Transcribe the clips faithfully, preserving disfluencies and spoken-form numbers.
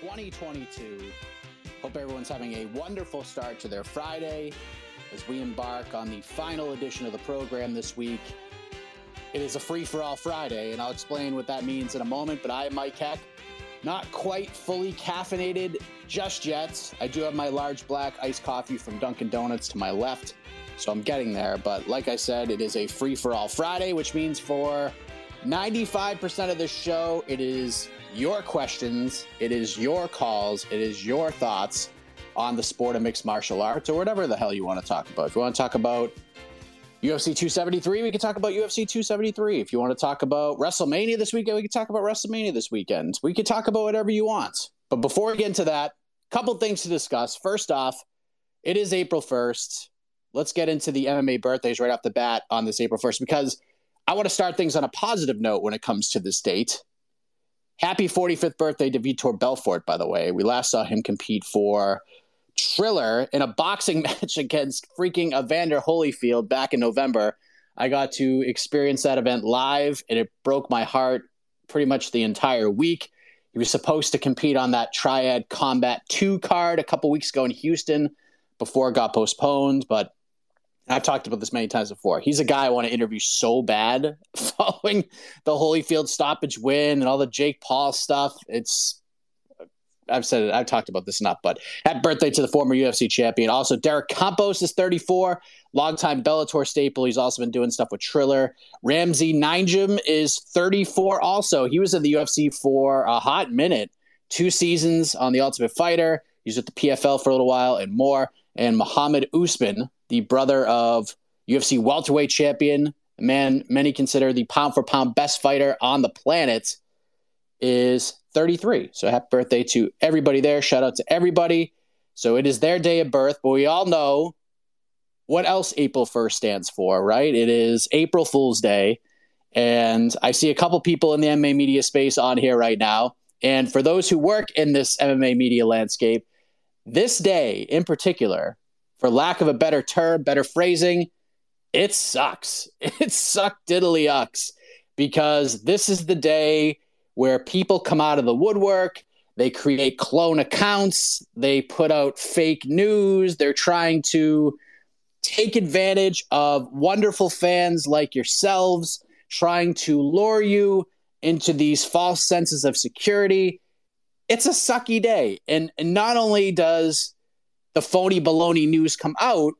twenty twenty-two. Hope everyone's having a wonderful start to their Friday as we embark on the final edition of the program this week. It is a free-for-all Friday, and I'll explain what that means in a moment, but I am Mike Heck, not quite fully caffeinated just yet. I do have my large black iced coffee from Dunkin' Donuts to my left, so I'm getting there. But like I said, it is a free-for-all Friday, which means for ninety-five percent of the show, it is your questions, it is your calls, it is your thoughts on the sport of mixed martial arts or whatever the hell you want to talk about. If you want to talk about U F C two seventy-three, we can talk about U F C two seventy-three. If you want to talk about WrestleMania this weekend, we can talk about WrestleMania this weekend. We can talk about whatever you want. But before we get into that, a couple things to discuss. First off, it is April first. Let's get into the M M A birthdays right off the bat on this April first, because I want to start things on a positive note when it comes to this date. Happy forty-fifth birthday to Vitor Belfort, by the way. We last saw him compete for Triller in a boxing match against freaking Evander Holyfield back in November. I got to experience that event live, and it broke my heart pretty much the entire week. He was supposed to compete on that Triad Combat two card a couple weeks ago in Houston before it got postponed, but I've talked about this many times before. He's a guy I want to interview so bad following the Holyfield stoppage win and all the Jake Paul stuff. It's I've said it. I've talked about this enough, but happy birthday to the former U F C champion. Also, Derek Campos is thirty-four, longtime Bellator staple. He's also been doing stuff with Triller. Ramzi Nainjum is thirty-four also. He was in the U F C for a hot minute, two seasons on The Ultimate Fighter. He's with the P F L for a little while and more. And Muhammad Usman, the brother of U F C welterweight champion, a man many consider the pound-for-pound best fighter on the planet, is thirty-three. So happy birthday to everybody there. Shout out to everybody. So it is their day of birth, but we all know what else April first stands for, right? It is April Fool's Day, and I see a couple people in the M M A media space on here right now. And for those who work in this M M A media landscape, this day in particular, for lack of a better term, better phrasing, it sucks. It sucked diddly ucks, because this is the day where people come out of the woodwork. They create clone accounts. They put out fake news. They're trying to take advantage of wonderful fans like yourselves, trying to lure you into these false senses of security. It's a sucky day. And, and not only does the phony baloney news come out,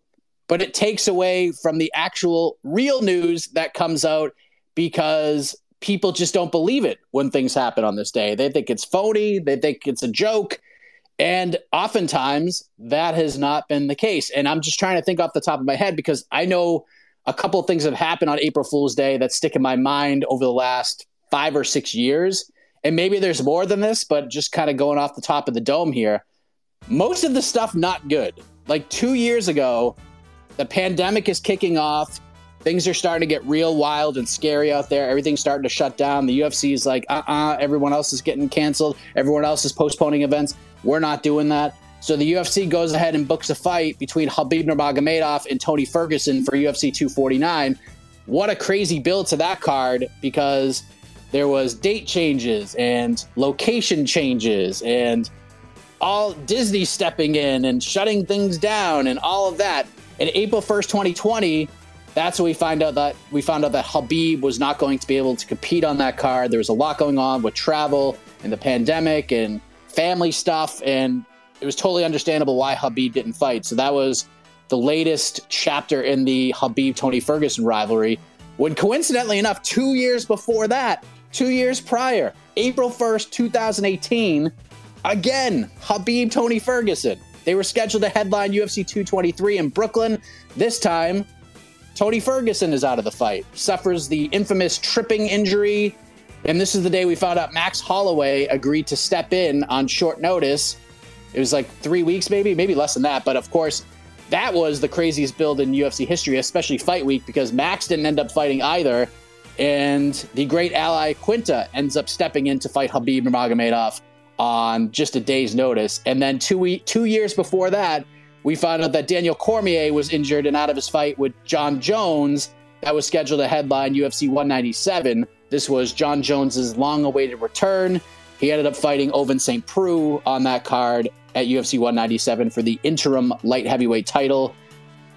but it takes away from the actual real news that comes out, because people just don't believe it when things happen on this day. They think it's phony. They think it's a joke. And oftentimes that has not been the case. And I'm just trying to think off the top of my head, because I know a couple of things have happened on April Fool's Day that stick in my mind over the last five or six years. And maybe there's more than this, but just kind of going off the top of the dome here, most of the stuff not good. Like two years ago, the pandemic is kicking off. Things are starting to get real wild and scary out there. Everything's starting to shut down. The U F C is like, uh-uh, everyone else is getting canceled. Everyone else is postponing events. We're not doing that. So the U F C goes ahead and books a fight between Khabib Nurmagomedov and Tony Ferguson for U F C two forty-nine. What a crazy build to that card, because there was date changes and location changes and all Disney stepping in and shutting things down and all of that. And April first, twenty twenty, that's when we find out that we found out that Khabib was not going to be able to compete on that card. There was a lot going on with travel and the pandemic and family stuff, and it was totally understandable why Khabib didn't fight. So that was the latest chapter in the Khabib-Tony Ferguson rivalry. When coincidentally enough, two years before that, two years prior, April first, twenty eighteen, again, Khabib-Tony Ferguson. They were scheduled to headline U F C two twenty-three in Brooklyn. This time, Tony Ferguson is out of the fight, suffers the infamous tripping injury. And this is the day we found out Max Holloway agreed to step in on short notice. It was like three weeks, maybe, maybe less than that. But of course, that was the craziest build in U F C history, especially fight week, because Max didn't end up fighting either. And the great Al Iaquinta ends up stepping in to fight Khabib Nurmagomedov on just a day's notice. And then two we- two years before that, we found out that Daniel Cormier was injured and out of his fight with Jon Jones. That was scheduled to headline U F C one ninety-seven. This was Jon Jones's long-awaited return. He ended up fighting Ovin Saint Preux on that card at U F C one ninety-seven for the interim light heavyweight title,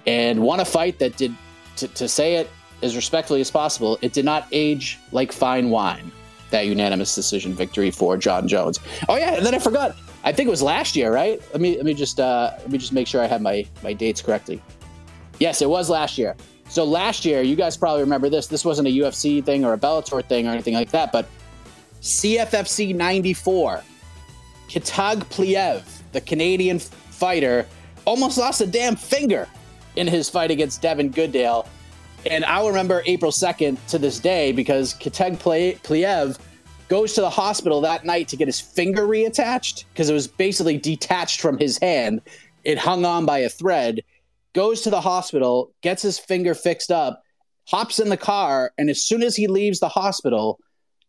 and won a fight that did, to, to say it as respectfully as possible, it did not age like fine wine, that unanimous decision victory for Jon Jones. Oh yeah, and then I forgot. I think it was last year, right? Let me let me just uh, let me just make sure I have my, my dates correctly. Yes, it was last year. So last year, you guys probably remember this. This wasn't a U F C thing or a Bellator thing or anything like that, but C F F C ninety-four, Kaytag Pliev, the Canadian fighter, almost lost a damn finger in his fight against Devin Goodale. And I remember April second to this day, because Kaytag Pliev goes to the hospital that night to get his finger reattached, because it was basically detached from his hand. It hung on by a thread. Goes to the hospital, gets his finger fixed up, hops in the car, and as soon as he leaves the hospital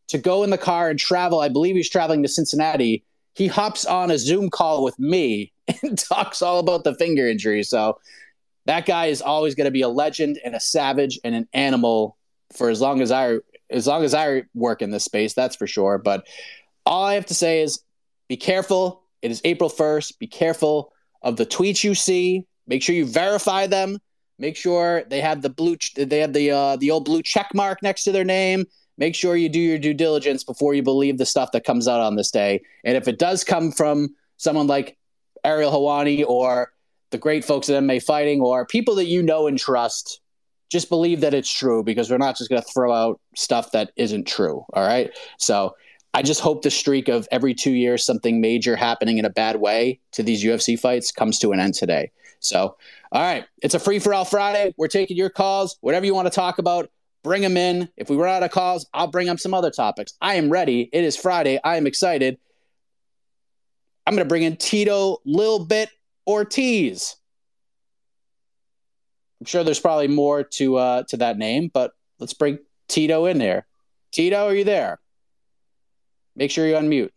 to go in the car and travel, I believe he's traveling to Cincinnati, he hops on a Zoom call with me and talks all about the finger injury. So that guy is always going to be a legend and a savage and an animal for as long as I as long as I work in this space, that's for sure. But all I have to say is be careful. It is April first. Be careful of the tweets you see. Make sure you verify them. Make sure they have the blue ch- they have the uh, the old blue check mark next to their name. Make sure you do your due diligence before you believe the stuff that comes out on this day. And if it does come from someone like Ariel Helwani or the great folks at M M A Fighting or people that you know and trust, just believe that it's true, because we're not just going to throw out stuff that isn't true, all right? So I just hope the streak of every two years something major happening in a bad way to these U F C fights comes to an end today. So, all right, it's a free-for-all Friday. We're taking your calls. Whatever you want to talk about, bring them in. If we run out of calls, I'll bring up some other topics. I am ready. It is Friday. I am excited. I'm going to bring in Tito Lil Bit Ortiz. I'm sure there's probably more to uh, to that name, but let's bring Tito in there. Tito, are you there? Make sure you unmute.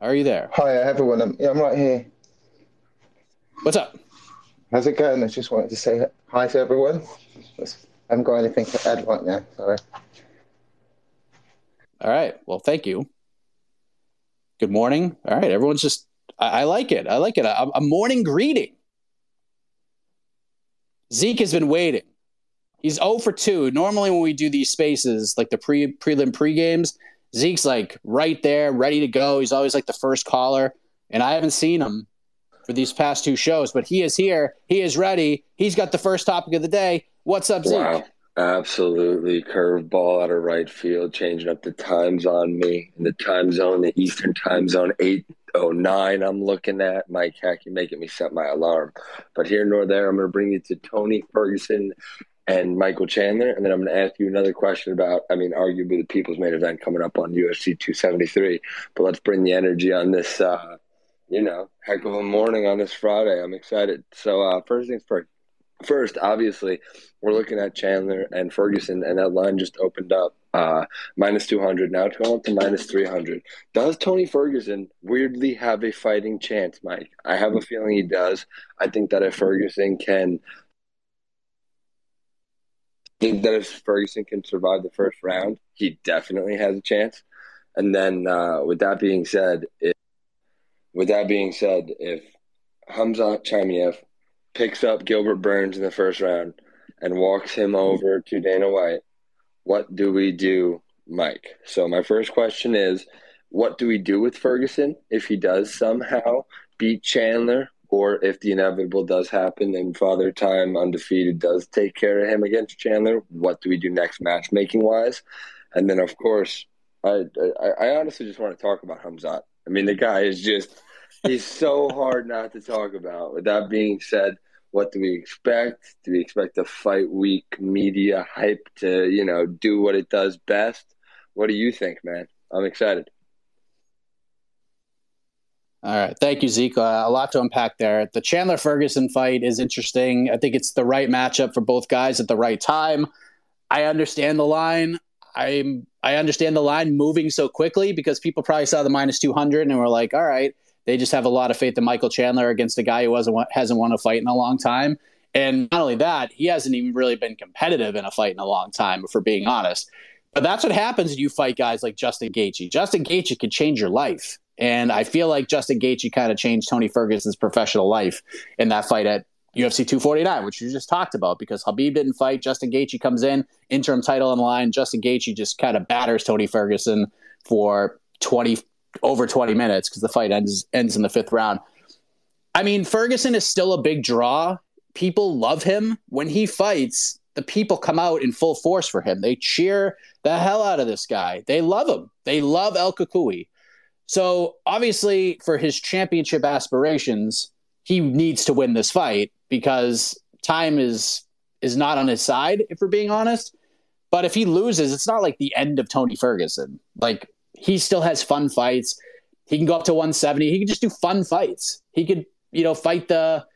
Are you there? Hi, everyone. I'm, yeah, I'm right here. What's up? How's it going? I just wanted to say hi to everyone. I haven't got anything to add right now. Sorry. All right. Well, thank you. Good morning. All right. Everyone's just, I, I like it. I like it. A, a morning greeting. Zeke has been waiting. He's oh for two. Normally when we do these spaces, like the pre prelim pre-games, Zeke's like right there, ready to go. He's always like the first caller. And I haven't seen him for these past two shows, but he is here. He is ready. He's got the first topic of the day. What's up, Zeke? Wow. Absolutely. Curveball out of right field, changing up the times on me. In the time zone, the Eastern time zone, eight oh nine I'm looking at. Mike Hack, you're making me set my alarm. But here nor there, I'm going to bring you to Tony Ferguson and Michael Chandler, and then I'm going to ask you another question about, I mean, arguably the people's main event coming up on U F C two seventy-three. But let's bring the energy on this, uh, you know, heck of a morning on this Friday. I'm excited. So uh, first things first. First, obviously, we're looking at Chandler and Ferguson, and that line just opened up uh, minus two hundred. Now it's going up to minus three hundred. Does Tony Ferguson weirdly have a fighting chance, Mike? I have a feeling he does. I think that if Ferguson can I think that if Ferguson can survive the first round, he definitely has a chance. And then uh, with that being said, if, with that being said, if Khamzat Chimaev picks up Gilbert Burns in the first round and walks him over to Dana White, what do we do, Mike? So my first question is, what do we do with Ferguson if he does somehow beat Chandler, or if the inevitable does happen and Father Time Undefeated does take care of him against Chandler? What do we do next, matchmaking-wise? And then, of course, I, I, I honestly just want to talk about Khamzat. I mean, the guy is just – he's so hard not to talk about. With that being said, what do we expect? Do we expect the fight week media hype to, you know, do what it does best? What do you think, man? I'm excited. All right. Thank you, Zeke. Uh, a lot to unpack there. The Chandler-Ferguson fight is interesting. I think it's the right matchup for both guys at the right time. I understand the line. I'm, I understand the line moving so quickly because people probably saw the minus two hundred and were like, all right, they just have a lot of faith in Michael Chandler against a guy who wasn't, hasn't won a fight in a long time. And not only that, he hasn't even really been competitive in a fight in a long time, if we're being honest. But that's what happens when you fight guys like Justin Gaethje. Justin Gaethje can change your life. And I feel like Justin Gaethje kind of changed Tony Ferguson's professional life in that fight at U F C two forty-nine, which you just talked about, because Khabib didn't fight. Justin Gaethje comes in, interim title on the line. Justin Gaethje just kind of batters Tony Ferguson for twenty over twenty minutes because the fight ends ends in the fifth round. I mean, Ferguson is still a big draw. People love him. When he fights, the people come out in full force for him. They cheer the hell out of this guy. They love him. They love El Kukui. So obviously for his championship aspirations, he needs to win this fight because time is is not on his side, if we're being honest. But if he loses, it's not like the end of Tony Ferguson. Like, he still has fun fights. He can go up to one seventy. He can just do fun fights. He could, you know, fight the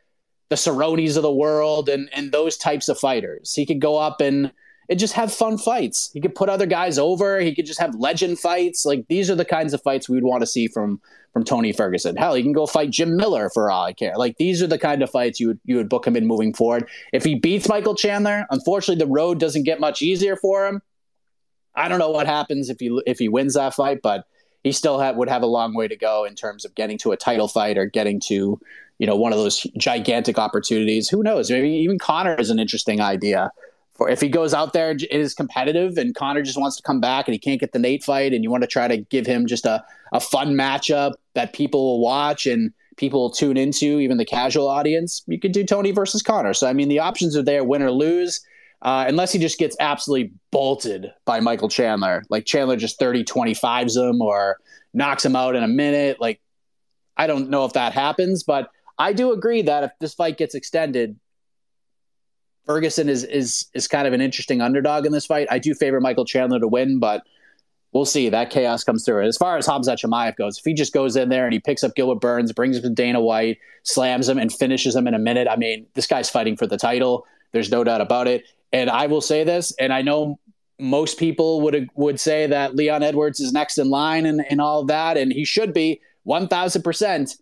the Cerrones of the world and, and those types of fighters. He could go up and and just have fun fights. He could put other guys over. He could just have legend fights. Like, these are the kinds of fights we'd want to see from from Tony Ferguson. Hell, he can go fight Jim Miller for all I care. Like, these are the kind of fights you would you would book him in moving forward. If he beats Michael Chandler, unfortunately, the road doesn't get much easier for him. I don't know what happens if he if he wins that fight, but he still have, would have a long way to go in terms of getting to a title fight or getting to, you know, one of those gigantic opportunities. Who knows? Maybe even Connor is an interesting idea. If he goes out there, it is competitive, and Connor just wants to come back and he can't get the Nate fight, and you want to try to give him just a, a fun matchup that people will watch and people will tune into, even the casual audience, you could do Tony versus Connor. So, I mean, the options are there, win or lose, uh, unless he just gets absolutely bolted by Michael Chandler. Like, Chandler just thirty twenty-fives him or knocks him out in a minute. Like, I don't know if that happens, but I do agree that if this fight gets extended, Ferguson is is is kind of an interesting underdog in this fight. I do favor Michael Chandler to win, but we'll see. That chaos comes through. As far as Khamzat Chimaev goes, if he just goes in there and he picks up Gilbert Burns, brings him to Dana White, slams him, and finishes him in a minute, I mean, this guy's fighting for the title. There's no doubt about it. And I will say this, and I know most people would would say that Leon Edwards is next in line and, and all that, and he should be one thousand percent.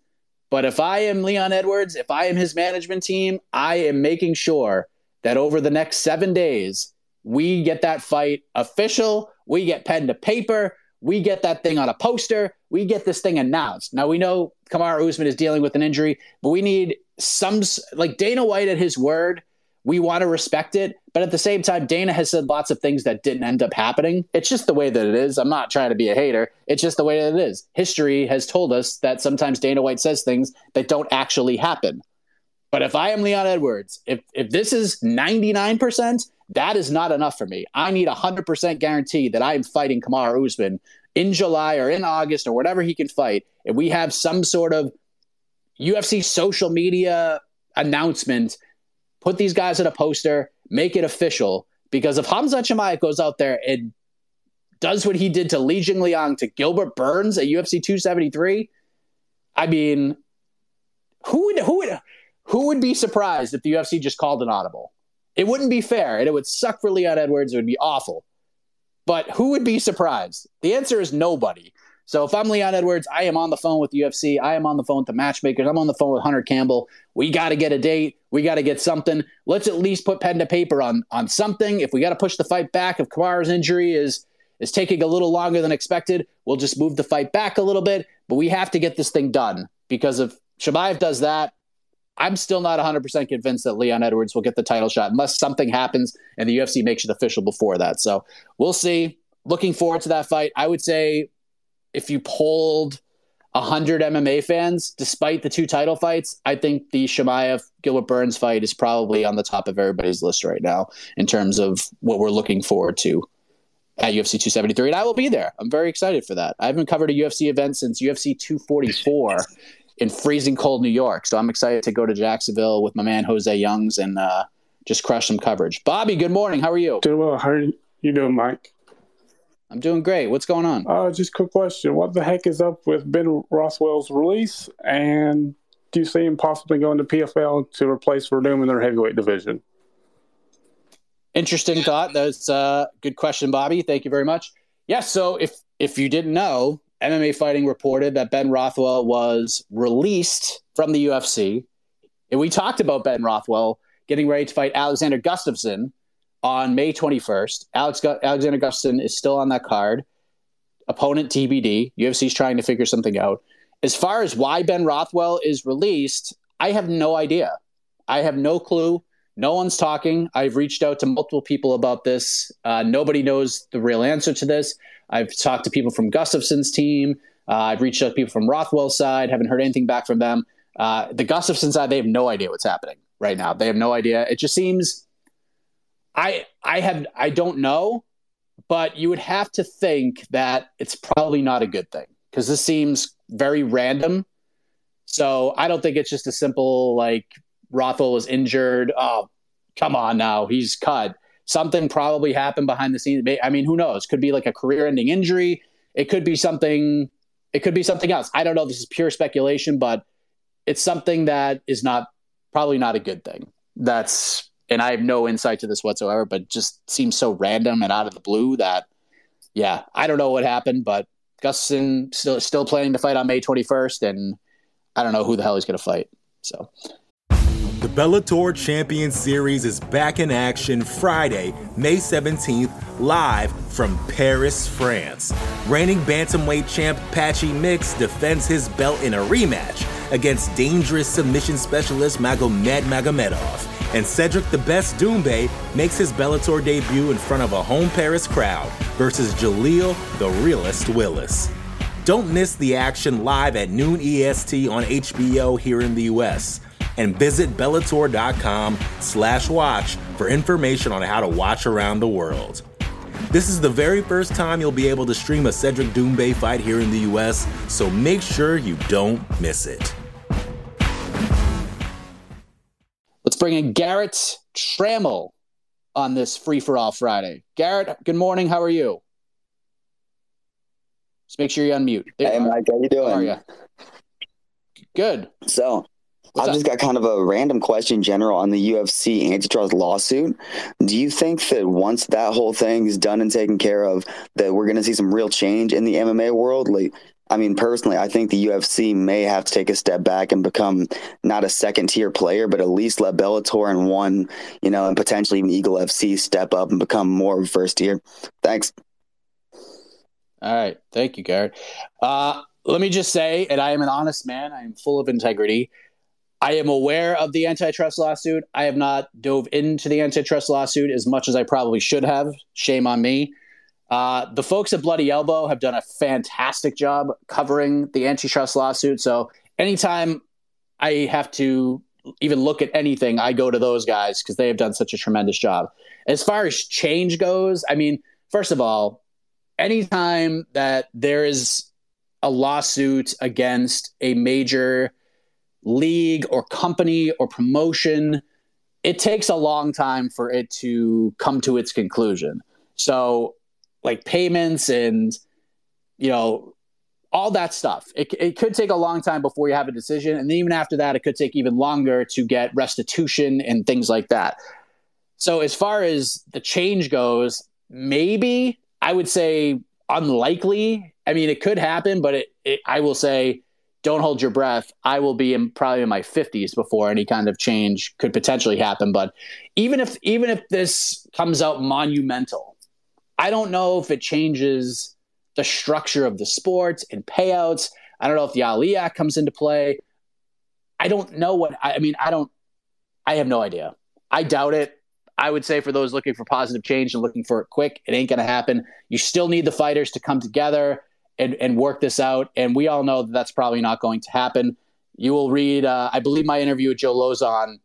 But if I am Leon Edwards, if I am his management team, I am making sure that over the next seven days, we get that fight official, we get pen to paper, we get that thing on a poster, we get this thing announced. Now, we know Kamaru Usman is dealing with an injury, but we need some, like Dana White at his word, we want to respect it. But at the same time, Dana has said lots of things that didn't end up happening. It's just the way that it is. I'm not trying to be a hater. It's just the way that it is. History has told us that sometimes Dana White says things that don't actually happen. But if I am Leon Edwards, if if this is ninety-nine percent, that is not enough for me. I need one hundred percent guarantee that I am fighting Kamaru Usman in July or in August or whatever he can fight. If we have some sort of U F C social media announcement, put these guys in a poster, make it official. Because if Khamzat Chimaev goes out there and does what he did to Li Jingliang, to Gilbert Burns at U F C two seventy-three, I mean, who would who would... Who would be surprised if the U F C just called an audible? It wouldn't be fair, and it would suck for Leon Edwards. It would be awful. But who would be surprised? The answer is nobody. So if I'm Leon Edwards, I am on the phone with the U F C. I am on the phone with the matchmakers. I'm on the phone with Hunter Campbell. We got to get a date. We got to get something. Let's at least put pen to paper on on something. If we got to push the fight back, if Kamaru's injury is is taking a little longer than expected. We'll just move the fight back a little bit, but we have to get this thing done, because if Chimaev does that, I'm still not one hundred percent convinced that Leon Edwards will get the title shot unless something happens and the U F C makes it official before that. So we'll see. Looking forward to that fight. I would say if you polled one hundred M M A fans, despite the two title fights, I think the Chimaev-Gilbert Burns fight is probably on the top of everybody's list right now in terms of what we're looking forward to at U F C two seventy-three. And I will be there. I'm very excited for that. I haven't covered a U F C event since U F C two forty-four in freezing cold New York. So I'm excited to go to Jacksonville with my man Jose Youngs and uh, just crush some coverage. Bobby, good morning. How are you? Doing well. How are you doing, Mike? I'm doing great. What's going on? Uh, just a quick question. What the heck is up with Ben Rothwell's release? And do you see him possibly going to P F L to replace Verdum in their heavyweight division? Interesting thought. That's a good question, Bobby. Thank you very much. Yes, yeah, so if, if you didn't know, M M A Fighting reported that Ben Rothwell was released from the U F C. And we talked about Ben Rothwell getting ready to fight Alexander Gustafsson on May twenty-first, Alex Gu- Alexander Gustafsson is still on that card. Opponent T B D. U F C is trying to figure something out. As far as why Ben Rothwell is released, I have no idea. I have no clue. No one's talking. I've reached out to multiple people about this. Uh, nobody knows the real answer to this. I've talked to people from Gustafsson's team. Uh, I've reached out to people from Rothwell's side. Haven't heard anything back from them. Uh, the Gustafsson side, they have no idea what's happening right now. They have no idea. It just seems... I I have I don't know, but you would have to think that it's probably not a good thing, because this seems very random. So I don't think it's just a simple, like, Rothwell was injured. Oh, come on now. He's cut. Something probably happened behind the scenes. I mean, who knows? Could be like a career-ending injury. It could be something. It could be something else. I don't know. This is pure speculation, but it's something that is not probably not a good thing. That's... And I have no insight to this whatsoever, but just seems so random and out of the blue that, yeah, I don't know what happened, but Gustafsson still still planning to fight on May twenty-first, and I don't know who the hell he's going to fight. So, the Bellator Champions Series is back in action Friday, May seventeenth, live from Paris, France. Reigning bantamweight champ Patchy Mix defends his belt in a rematch against dangerous submission specialist Magomed Magomedov. And Cédric "The Best" Doumbè makes his Bellator debut in front of a home Paris crowd versus Jaleel "The Realest" Willis. Don't miss the action live at noon E S T on H B O here in the U S And visit Bellator.com slash watch for information on how to watch around the world. This is the very first time you'll be able to stream a Cédric Doumbè fight here in the U S, so make sure you don't miss it. Let's bring in Garrett Trammell on this Free For All Friday. Garrett, good morning. How are you? Just make sure you unmute. There hey, Mike. How you doing? How are you? Good. So, What's I've up? just got kind of a random question in general on the U F C antitrust lawsuit. Do you think that once that whole thing is done and taken care of, that we're going to see some real change in the M M A world? Like, I mean, personally, I think the U F C may have to take a step back and become not a second-tier player, but at least let Bellator and ONE, you know, and potentially even Eagle F C step up and become more first-tier. Thanks. All right. Thank you, Garrett. Uh, let me just say, and I am an honest man. I am full of integrity. I am aware of the antitrust lawsuit. I have not dove into the antitrust lawsuit as much as I probably should have. Shame on me. Uh, the folks at Bloody Elbow have done a fantastic job covering the antitrust lawsuit. So anytime I have to even look at anything, I go to those guys because they have done such a tremendous job. As far as change goes, I mean, first of all, anytime that there is a lawsuit against a major league or company or promotion, it takes a long time for it to come to its conclusion. So, like payments and, you know, all that stuff. It, it could take a long time before you have a decision. And then even after that, it could take even longer to get restitution and things like that. So as far as the change goes, maybe I would say unlikely. I mean, it could happen, but it, it, I will say don't hold your breath. I will be in probably in my fifties before any kind of change could potentially happen. But even if even if this comes out monumental, I don't know if it changes the structure of the sports and payouts. I don't know if the Al Iaquinta comes into play. I don't know what, I, I mean, I don't, I have no idea. I doubt it. I would say for those looking for positive change and looking for it quick, it ain't going to happen. You still need the fighters to come together and, and work this out. And we all know that that's probably not going to happen. You will read, uh, I believe my interview with Joe Lauzon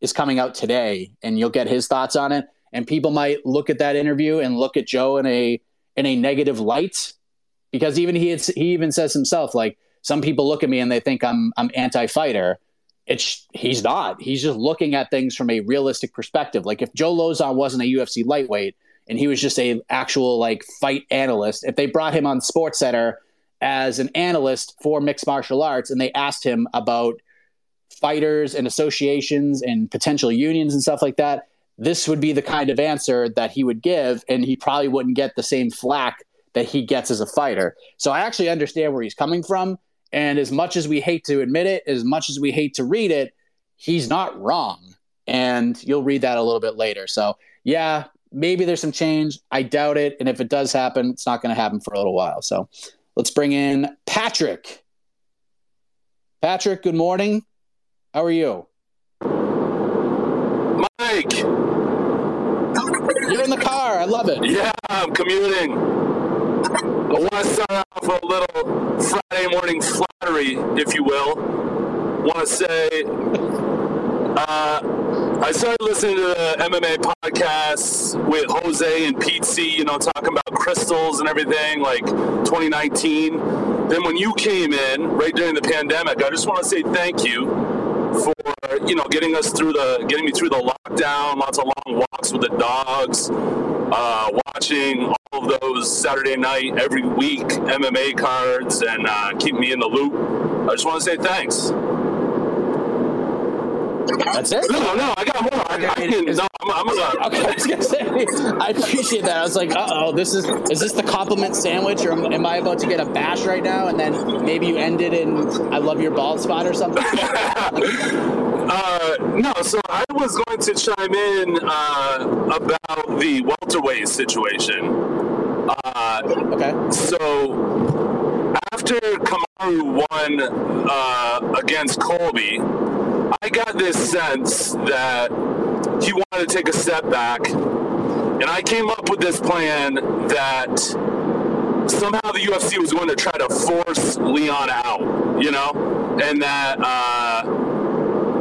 is coming out today, and you'll get his thoughts on it. And people might look at that interview and look at Joe in a, in a negative light, because even he, had, he even says himself, like, some people look at me and they think I'm, I'm anti-fighter. It's, he's not. He's just looking at things from a realistic perspective. Like, if Joe Lauzon wasn't a U F C lightweight and he was just a actual like fight analyst, if they brought him on SportsCenter as an analyst for mixed martial arts and they asked him about fighters and associations and potential unions and stuff like that, this would be the kind of answer that he would give, and he probably wouldn't get the same flack that he gets as a fighter. So I actually understand where he's coming from. And as much as we hate to admit it, as much as we hate to read it, he's not wrong. And you'll read that a little bit later. So, yeah, maybe there's some change. I doubt it. And if it does happen, it's not going to happen for a little while. So let's bring in Patrick. Patrick, good morning. How are you? Mike. You're in the car. I love it. Yeah, I'm commuting. I want to start off with a little Friday morning flattery, if you will. I want to say uh, I started listening to the M M A podcasts with Jose and Pete C, you know, talking about crystals and everything, like twenty nineteen. Then when you came in, right during the pandemic, I just want to say thank you for, you know, getting us through the, getting me through the lockdown, lots of long walks with the dogs, uh, watching all of those Saturday night, every week, M M A cards, and uh, keep me in the loop. I just want to say thanks. That's it? No, no, I got more. I, I can, no, I'm, I'm gonna, okay, I was going to say, I appreciate that. I was like, uh-oh, this is, is this the compliment sandwich, or am, am I about to get a bash right now, and then maybe you end it in, I love your bald spot or something? Uh, no, so I was going to chime in uh, about the welterweight situation. Uh, okay. So after Kamaru won uh, against Colby, I got this sense that he wanted to take a step back, and I came up with this plan that somehow the U F C was going to try to force Leon out, you know, and that... Uh,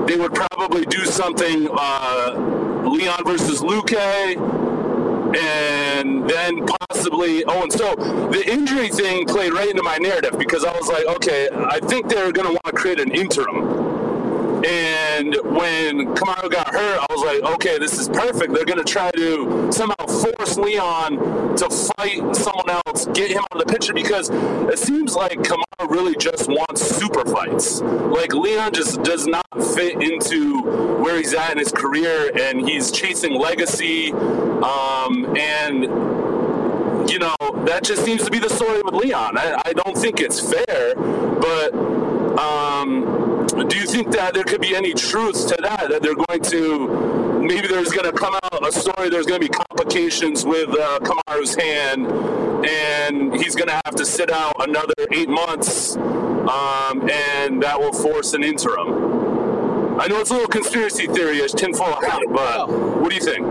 They would probably do something, uh, Leon versus Luque, and then possibly, oh, and so the injury thing played right into my narrative, because I was like, okay, I think they're going to want to create an interim. And when Kamaru got hurt, I was like, okay, this is perfect. They're going to try to somehow force Leon to fight someone else, get him out of the picture, because it seems like Kamaru really just wants super fights. Like, Leon just does not fit into where he's at in his career, and he's chasing legacy, um, and, you know, that just seems to be the story with Leon. I, I don't think it's fair, but um, do you think that there could be any truth to that, that they're going to, maybe there's going to come out a story, there's going to be complications with uh, Kamaru's hand, and he's going to have to sit out another eight months, um, and that will force an interim. I know it's a little conspiracy theory-ish, tinfoil hat, but what do you think?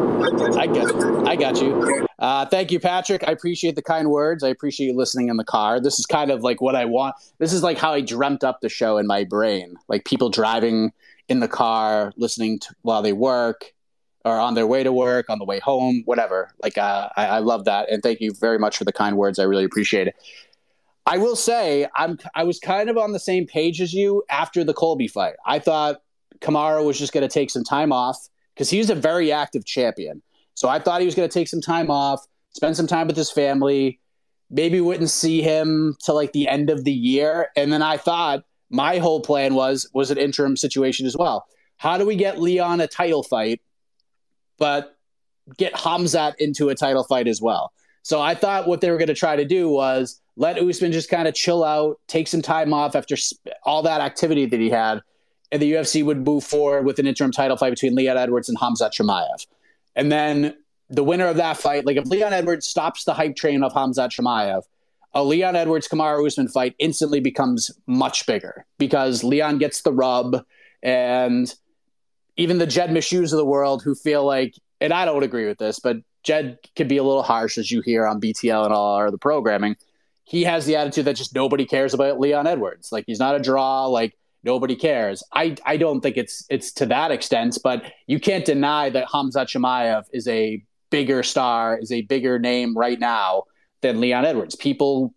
I get it. I got you. Uh, thank you, Patrick. I appreciate the kind words. I appreciate you listening in the car. This is kind of like what I want. This is like how I dreamt up the show in my brain, like people driving in the car, listening to, while they work, or on their way to work, on the way home, whatever. Like, uh, I, I love that. And thank you very much for the kind words. I really appreciate it. I will say I'm, I was kind of on the same page as you after the Colby fight. I thought Kamaru was just going to take some time off, because he was a very active champion. So I thought he was going to take some time off, spend some time with his family, maybe wouldn't see him till like the end of the year. And then I thought my whole plan was, was an interim situation as well. How do we get Leon a title fight, but get Khamzat into a title fight as well? So I thought what they were going to try to do was let Usman just kind of chill out, take some time off after all that activity that he had, and the U F C would move forward with an interim title fight between Leon Edwards and Khamzat Chimaev. And then the winner of that fight, like if Leon Edwards stops the hype train of Khamzat Chimaev, a Leon Edwards-Kamaru Usman fight instantly becomes much bigger because Leon gets the rub, and even the Jed Mishus of the world who feel like, and I don't agree with this, but Jed could be a little harsh, as you hear on B T L and all our other programming. He has the attitude that just nobody cares about Leon Edwards. Like, he's not a draw. Like, nobody cares. I, I don't think it's it's to that extent, but you can't deny that Khamzat Chimaev is a bigger star, is a bigger name right now than Leon Edwards. People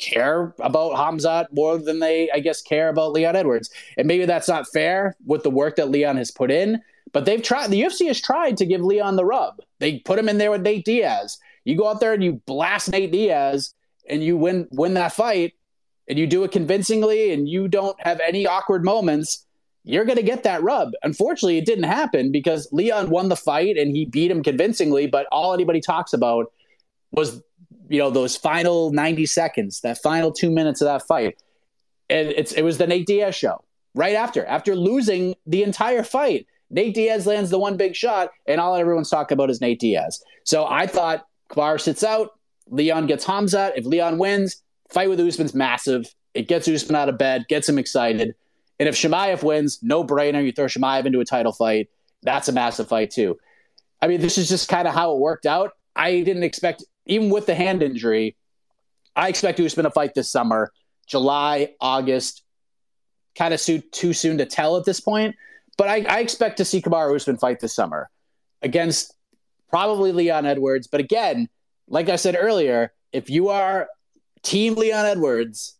care about Khamzat more than they, I guess, care about Leon Edwards. And maybe that's not fair with the work that Leon has put in, but they've tried. The U F C has tried to give Leon the rub. They put him in there with Nate Diaz. You go out there and you blast Nate Diaz and you win win that fight, and you do it convincingly, and you don't have any awkward moments, you're going to get that rub. Unfortunately, it didn't happen because Leon won the fight and he beat him convincingly, but all anybody talks about was, you know, those final ninety seconds, that final two minutes of that fight. And it's it was the Nate Diaz show right after. After losing the entire fight, Nate Diaz lands the one big shot, and all everyone's talking about is Nate Diaz. So I thought Kamaru sits out, Leon gets Khamzat. If Leon wins, fight with Usman's massive. It gets Usman out of bed, gets him excited. And if Chimaev wins, no-brainer. You throw Chimaev into a title fight. That's a massive fight, too. I mean, this is just kind of how it worked out. I didn't expect, even with the hand injury, I expect Usman to fight this summer. July, August, kind of too soon to tell at this point. But I, I expect to see Kamaru Usman fight this summer against probably Leon Edwards. But again, like I said earlier, if you are Team Leon Edwards,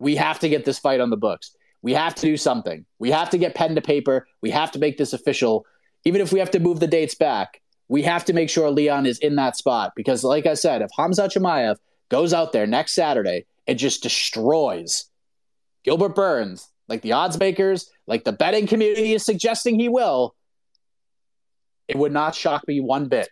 we have to get this fight on the books. We have to do something. We have to get pen to paper. We have to make this official. Even if we have to move the dates back, we have to make sure Leon is in that spot. Because like I said, if Khamzat Chimaev goes out there next Saturday and just destroys Gilbert Burns, like the odds makers, like the betting community is suggesting he will, it would not shock me one bit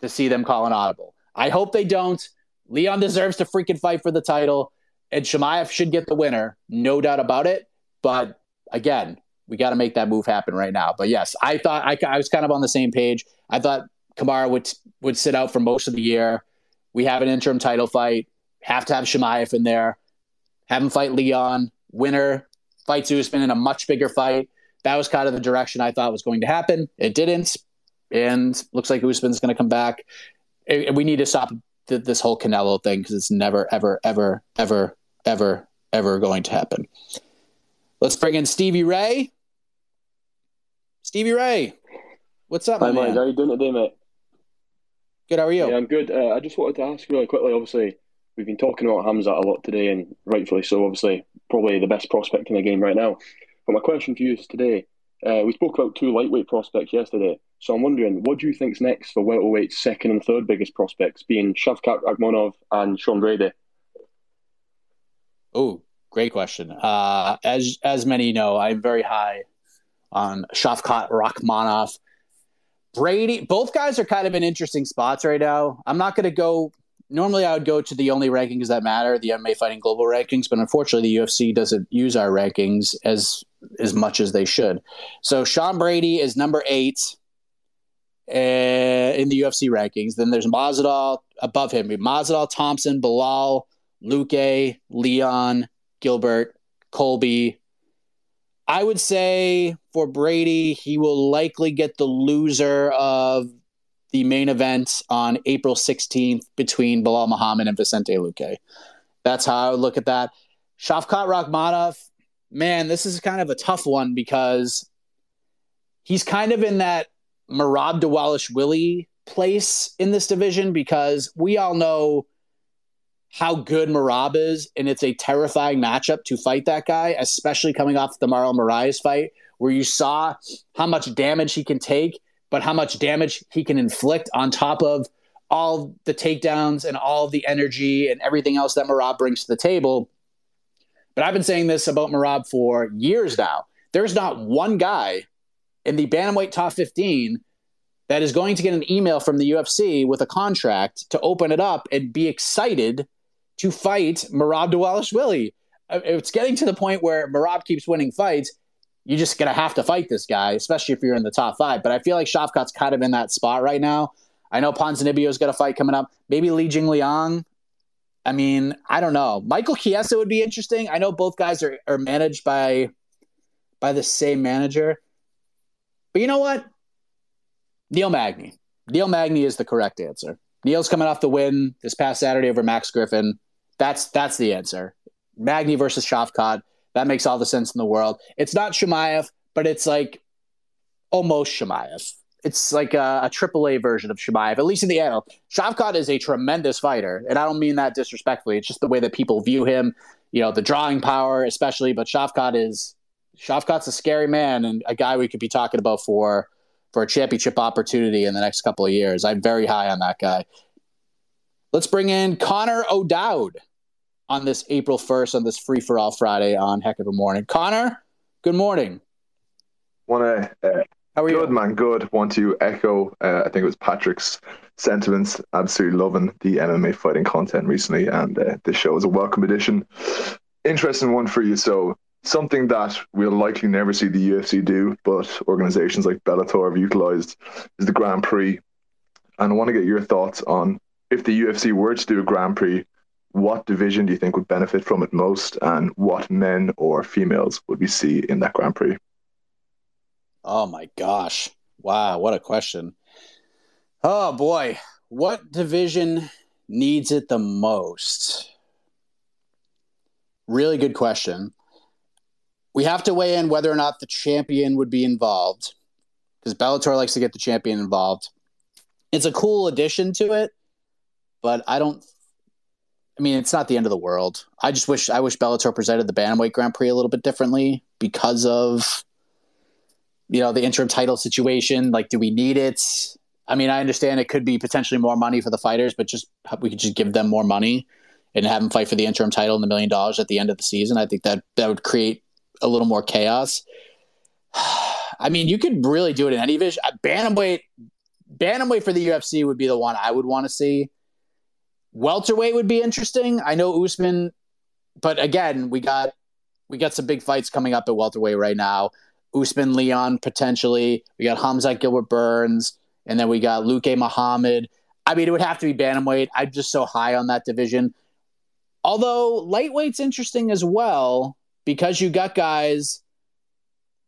to see them call an audible. I hope they don't. Leon deserves to freaking fight for the title, and Chimaev should get the winner, no doubt about it. But again, we got to make that move happen right now. But yes, I thought I, I was kind of on the same page. I thought Kamaru would would sit out for most of the year. We have an interim title fight. Have to have Chimaev in there. Have him fight Leon. Winner fights Usman in a much bigger fight. That was kind of the direction I thought was going to happen. It didn't, and looks like Usman's going to come back. And we need to stop this whole Canelo thing, because it's never, ever, ever, ever, ever, ever going to happen. Let's bring in Stevie Ray. Stevie Ray, what's up, Hi, man? Mike, how are you doing today, mate? Good, how are you? Yeah, I'm good. Uh, I just wanted to ask really quickly, obviously, we've been talking about Khamzat a lot today, and rightfully so, obviously, probably the best prospect in the game right now. But my question for you is today, uh, we spoke about two lightweight prospects yesterday. So I'm wondering, what do you think's next for welterweight's second and third biggest prospects, being Shavkat Rakhmonov and Sean Brady? Oh, great question. Uh, as as many know, I'm very high on Shavkat Rakhmonov. Brady, both guys are kind of in interesting spots right now. I'm not going to go – normally I would go to the only rankings that matter, the M M A Fighting Global Rankings, but unfortunately the U F C doesn't use our rankings as, as much as they should. So Sean Brady is number eight – Uh, in the U F C rankings. Then there's Masvidal above him. Masvidal, Thompson, Bilal, Luque, Leon, Gilbert, Colby. I would say for Brady, he will likely get the loser of the main event on April sixteenth between Bilal Muhammad and Vicente Luque. That's how I would look at that. Shavkat Rakhmonov, man, this is kind of a tough one because he's kind of in that Merab Dvalishvili place in this division, because we all know how good Merab is, and it's a terrifying matchup to fight that guy, especially coming off the Marlon Moraes fight, where you saw how much damage he can take, but how much damage he can inflict on top of all the takedowns and all the energy and everything else that Merab brings to the table. But I've been saying this about Merab for years now. There's not one guy in the bantamweight top fifteen that is going to get an email from the U F C with a contract to open it up and be excited to fight Merab Dvalishvili. It's getting to the point where Merab keeps winning fights. You're just going to have to fight this guy, especially if you're in the top five. But I feel like Shavkat's kind of in that spot right now. I know Ponzinibbio's got a fight coming up. Maybe Li Jingliang. I mean, I don't know. Michael Chiesa would be interesting. I know both guys are, are managed by by the same manager. But you know what? Neil Magny. Neil Magny is the correct answer. Neil's coming off the win this past Saturday over Max Griffin. That's that's the answer. Magny versus Shavkat. That makes all the sense in the world. It's not Chimaev, but it's like almost Chimaev. It's like a, a triple A version of Chimaev, at least in the end. Shavkat is a tremendous fighter, and I don't mean that disrespectfully. It's just the way that people view him, you know, the drawing power especially. But Shavkat is Shavkat's a scary man and a guy we could be talking about for for a championship opportunity in the next couple of years. I'm very high on that guy. Let's bring in Connor O'Dowd on this April first, on this Free For All Friday on Heck of a Morning. Connor, good morning. Want to? Uh, How are good, you? Good, man. Good. Want to echo? Uh, I think it was Patrick's sentiments. Absolutely loving the M M A fighting content recently, and uh, this show is a welcome addition. Interesting one for you. So something that we'll likely never see the U F C do, but organizations like Bellator have utilized, is the Grand Prix. And I want to get your thoughts on, if the U F C were to do a Grand Prix, what division do you think would benefit from it most, and what men or females would we see in that Grand Prix? Oh my gosh. Wow, what a question. Oh boy. What division needs it the most? Really good question. We have to weigh in whether or not the champion would be involved, because Bellator likes to get the champion involved. It's a cool addition to it, but I don't I mean, it's not the end of the world. I just wish I wish Bellator presented the Bantamweight Grand Prix a little bit differently because of, you know, the interim title situation. Like, do we need it? I mean, I understand it could be potentially more money for the fighters, but just we could just give them more money and have them fight for the interim title and the million dollars at the end of the season. I think that that would create a little more chaos. I mean, you could really do it in any division. Bantamweight, Bantamweight for the U F C would be the one I would want to see. Welterweight would be interesting. I know Usman, but again, we got we got some big fights coming up at welterweight right now. Usman Leon potentially. We got Khamzat Gilbert Burns, and then we got Luque Muhammad. I mean, it would have to be bantamweight. I'm just so high on that division. Although lightweight's interesting as well, because you got guys,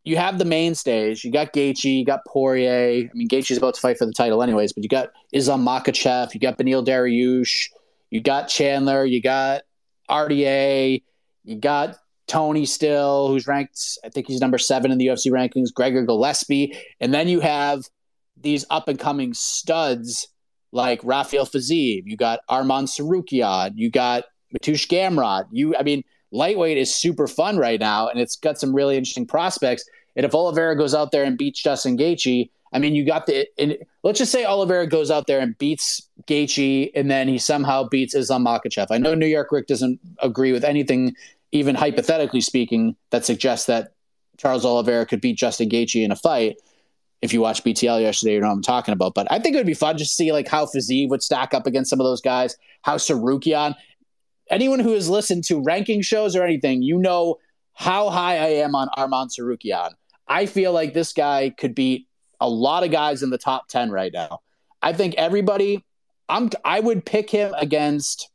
you have the mainstays. You got Gaethje, you got Poirier. I mean, Gaethje's about to fight for the title anyways, but you got Islam Makhachev, you got Beneil Dariush, you got Chandler, you got R D A, you got Tony still, who's ranked, I think he's number seven in the U F C rankings, Gregor Gillespie. And then you have these up-and-coming studs like Rafael Fiziev. You got Arman Tsarukyan. You got Matush Gamrot. You, I mean, lightweight is super fun right now, and it's got some really interesting prospects. And if Oliveira goes out there and beats Justin Gaethje, I mean, you got the and let's just say Oliveira goes out there and beats Gaethje, and then he somehow beats Islam Makhachev. I know New York Rick doesn't agree with anything, even hypothetically speaking, that suggests that Charles Oliveira could beat Justin Gaethje in a fight. If you watched B T L yesterday, you know what I'm talking about. But I think it would be fun just to see like how Fiziev would stack up against some of those guys, how Tsarukyan. Anyone who has listened to ranking shows or anything, you know how high I am on Arman Tsarukyan. I feel like this guy could beat a lot of guys in the top ten right now. I think everybody, I'm, I would pick him against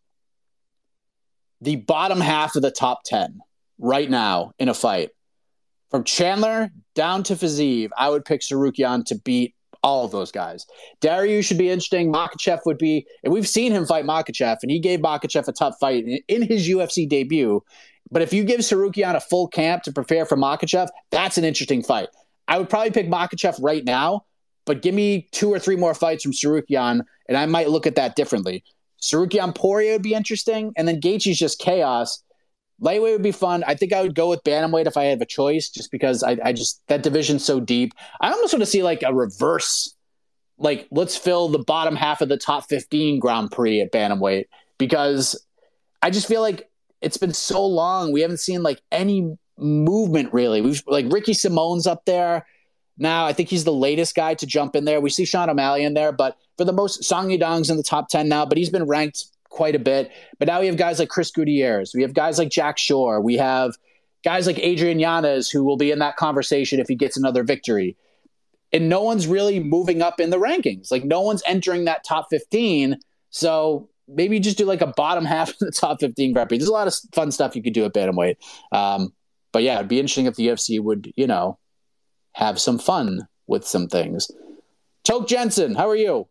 the bottom half of the top ten right now in a fight. From Chandler down to Fiziev, I would pick Tsarukyan to beat all of those guys. Dariush should be interesting. Makhachev would be, and we've seen him fight Makhachev, and he gave Makhachev a tough fight in, in his U F C debut. But if you give Tsarukyan a full camp to prepare for Makhachev, that's an interesting fight. I would probably pick Makhachev right now, but give me two or three more fights from Tsarukyan, and I might look at that differently. Tsarukyan Poirier would be interesting, and then Gaethje's just chaos. Lightweight would be fun. I think I would go with bantamweight if I had a choice, just because I, I just that division's so deep. I almost want to see like a reverse, like let's fill the bottom half of the top fifteen Grand Prix at bantamweight, because I just feel like it's been so long we haven't seen like any movement really. We've like Ricky Simone's up there now. I think he's the latest guy to jump in there. We see Sean O'Malley in there, but for the most, Song Yadong's in the top ten now, but he's been ranked quite a bit. But now we have guys like Chris Gutierrez. We have guys like Jack Shore. We have guys like Adrian Yanez, who will be in that conversation if he gets another victory. and no one's really moving up in the rankings. Like, no one's entering that top fifteen. So maybe you just do like a bottom half of the top fifteen grappling. There's a lot of fun stuff you could do at bantamweight. Um, but yeah, it'd be interesting if the U F C would, you know, have some fun with some things. Toke Jensen, how are you?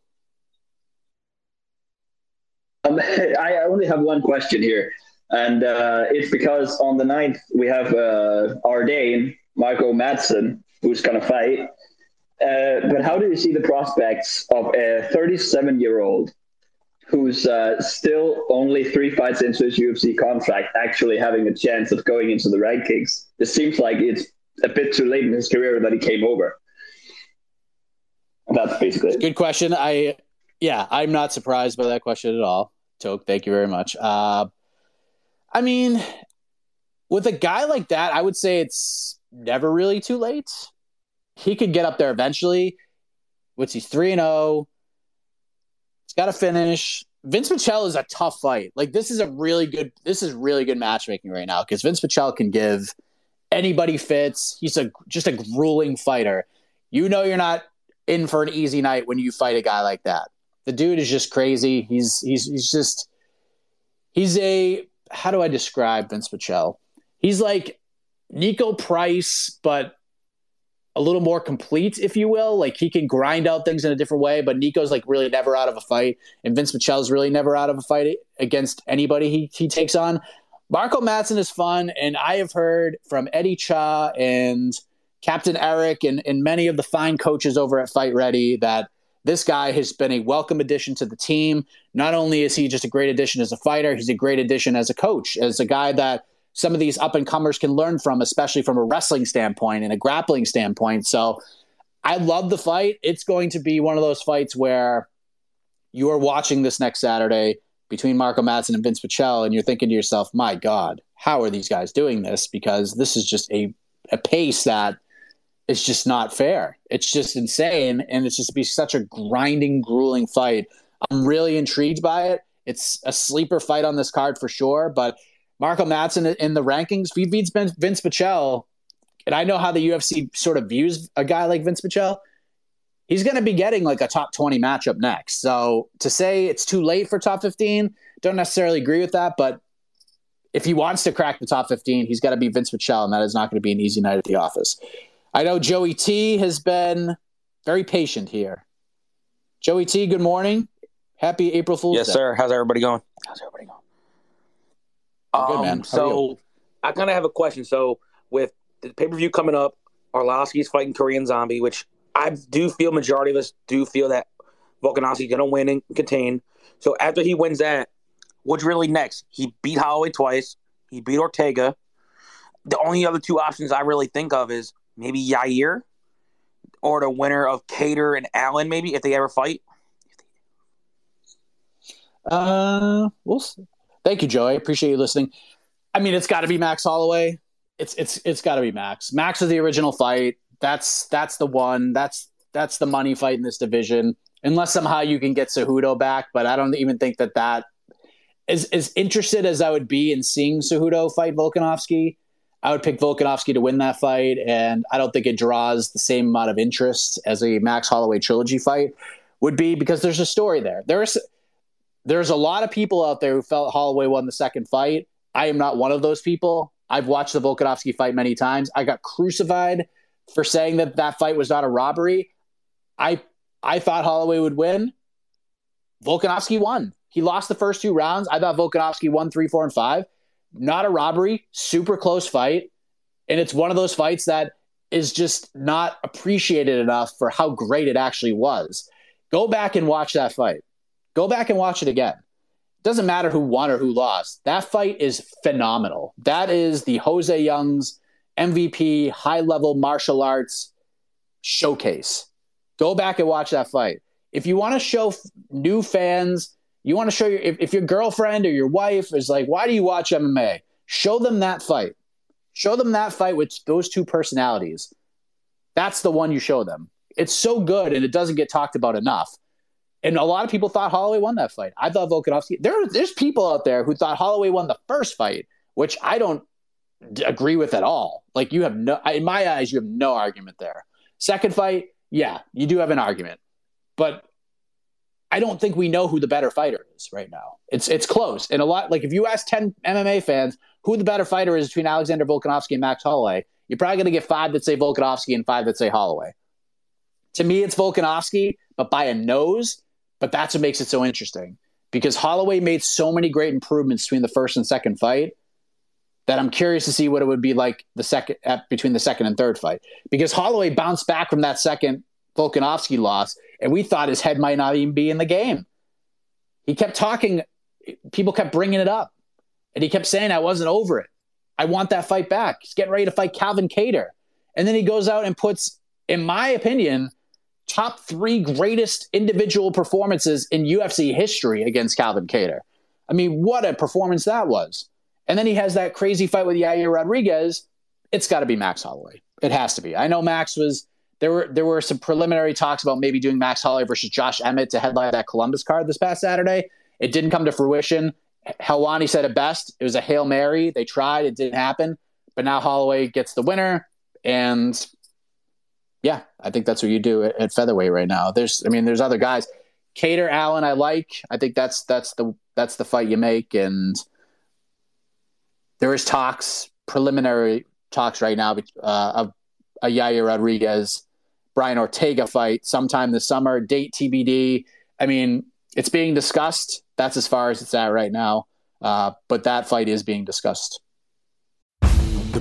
Um, I only have one question here. And uh, it's because on the ninth, we have uh, our Dane, Marco Madsen, who's going to fight. Uh, but how do you see the prospects of a thirty-seven-year-old who's uh, still only three fights into his U F C contract actually having a chance of going into the rankings? It seems like it's a bit too late in his career that he came over. That's basically it. Good question. I, yeah, I'm not surprised by that question at all. Toke, thank you very much. Uh, I mean, with a guy like that, I would say it's never really too late. He could get up there eventually. What's he, three and oh? He's got to finish. Vince Pachel is a tough fight. Like, this is a really good, this is really good matchmaking right now because Vince Pachel can give anybody fits. He's a just a grueling fighter. You know you're not in for an easy night when you fight a guy like that. The dude is just crazy. He's he's he's just he's a how do I describe Vince Pachel? He's like Nico Price, but a little more complete, if you will. Like, he can grind out things in a different way, but Nico's like really never out of a fight, and Vince Pachel's really never out of a fight against anybody he he takes on. Marco Madsen is fun, and I have heard from Eddie Cha and Captain Eric and, and many of the fine coaches over at Fight Ready that this guy has been a welcome addition to the team. Not only is he just a great addition as a fighter, he's a great addition as a coach, as a guy that some of these up-and-comers can learn from, especially from a wrestling standpoint and a grappling standpoint. So I love the fight. It's going to be one of those fights where you are watching this next Saturday between Marco Madsen and Vince Pachel, and you're thinking to yourself, my God, how are these guys doing this? Because this is just a, a pace that it's just not fair. It's just insane. And it's just be such a grinding, grueling fight. I'm really intrigued by it. It's a sleeper fight on this card for sure. But Marco Madsen in the rankings, if he beats ben, Vince Pachel, and I know how the U F C sort of views a guy like Vince Pachel, he's going to be getting like a top twenty matchup next. So to say it's too late for top fifteen, don't necessarily agree with that. But if he wants to crack the top fifteen, he's got to be Vince Pachel, and that is not going to be an easy night at the office. I know Joey T has been very patient here. Joey T, good morning. Happy April Fool's yes, Day. Yes, sir. How's everybody going? How's everybody going? I'm um, good, man. How so I kind of have a question. So with the pay-per-view coming up, Arlovski's fighting Korean Zombie, which I do feel majority of us do feel that Volkanovski's going to win and contain. So after he wins that, what's really next? He beat Holloway twice. He beat Ortega. The only other two options I really think of is maybe Yair, or the winner of Cater and Allen, maybe, if they ever fight. Uh, we'll see. Thank you, Joey. Appreciate you listening. I mean, it's got to be Max Holloway. It's it's it's got to be Max. Max was the original fight. That's that's the one. That's that's the money fight in this division. Unless somehow you can get Cejudo back, but I don't even think that that is as interested as I would be in seeing Cejudo fight Volkanovski. I would pick Volkanovski to win that fight, and I don't think it draws the same amount of interest as a Max Holloway trilogy fight would be because there's a story there. There's there's a lot of people out there who felt Holloway won the second fight. I am not one of those people. I've watched the Volkanovski fight many times. I got crucified for saying that that fight was not a robbery. I I thought Holloway would win. Volkanovski won. He lost the first two rounds. I thought Volkanovski won three, four, and five. Not a robbery, super close fight. And it's one of those fights that is just not appreciated enough for how great it actually was. Go back and watch that fight. Go back and watch it again. It doesn't matter who won or who lost. That fight is phenomenal. That is the Jose Young's M V P high-level martial arts showcase. Go back and watch that fight. If you want to show f- new fans... You want to show your, if, if your girlfriend or your wife is like, why do you watch M M A? Show them that fight. Show them that fight with those two personalities. That's the one you show them. It's so good, and it doesn't get talked about enough. And a lot of people thought Holloway won that fight. I thought Volkanovski. There, there's people out there who thought Holloway won the first fight, which I don't agree with at all. Like, you have no, in my eyes, you have no argument there. Second fight, yeah, you do have an argument. But I don't think we know who the better fighter is right now. It's it's close. And a lot, like if you ask ten M M A fans who the better fighter is between Alexander Volkanovski and Max Holloway, you're probably going to get five that say Volkanovski and five that say Holloway. To me, it's Volkanovski, but by a nose. But that's what makes it so interesting, because Holloway made so many great improvements between the first and second fight that I'm curious to see what it would be like the second at, between the second and third fight, because Holloway bounced back from that second Volkanovski loss, and we thought his head might not even be in the game. He kept talking. People kept bringing it up, and he kept saying, I wasn't over it. I want that fight back. He's getting ready to fight Calvin Kattar. And then he goes out and puts, in my opinion, top three greatest individual performances in U F C history against Calvin Kattar. I mean, what a performance that was. And then he has that crazy fight with Yair Rodriguez. It's got to be Max Holloway. It has to be. I know Max was, there were there were some preliminary talks about maybe doing Max Holloway versus Josh Emmett to headline that Columbus card this past Saturday. It didn't come to fruition. Helwani said it best. It was a Hail Mary. They tried. It didn't happen. But now Holloway gets the winner. And yeah, I think that's what you do at, at featherweight right now. There's, I mean, there's other guys. Cater Allen, I like. I think that's that's the that's the fight you make. And there is talks, preliminary talks right now, uh, of a Yair Rodriguez, Brian Ortega fight sometime this summer. Date T B D. I mean, it's being discussed. That's as far as it's at right now. Uh, but that fight is being discussed. The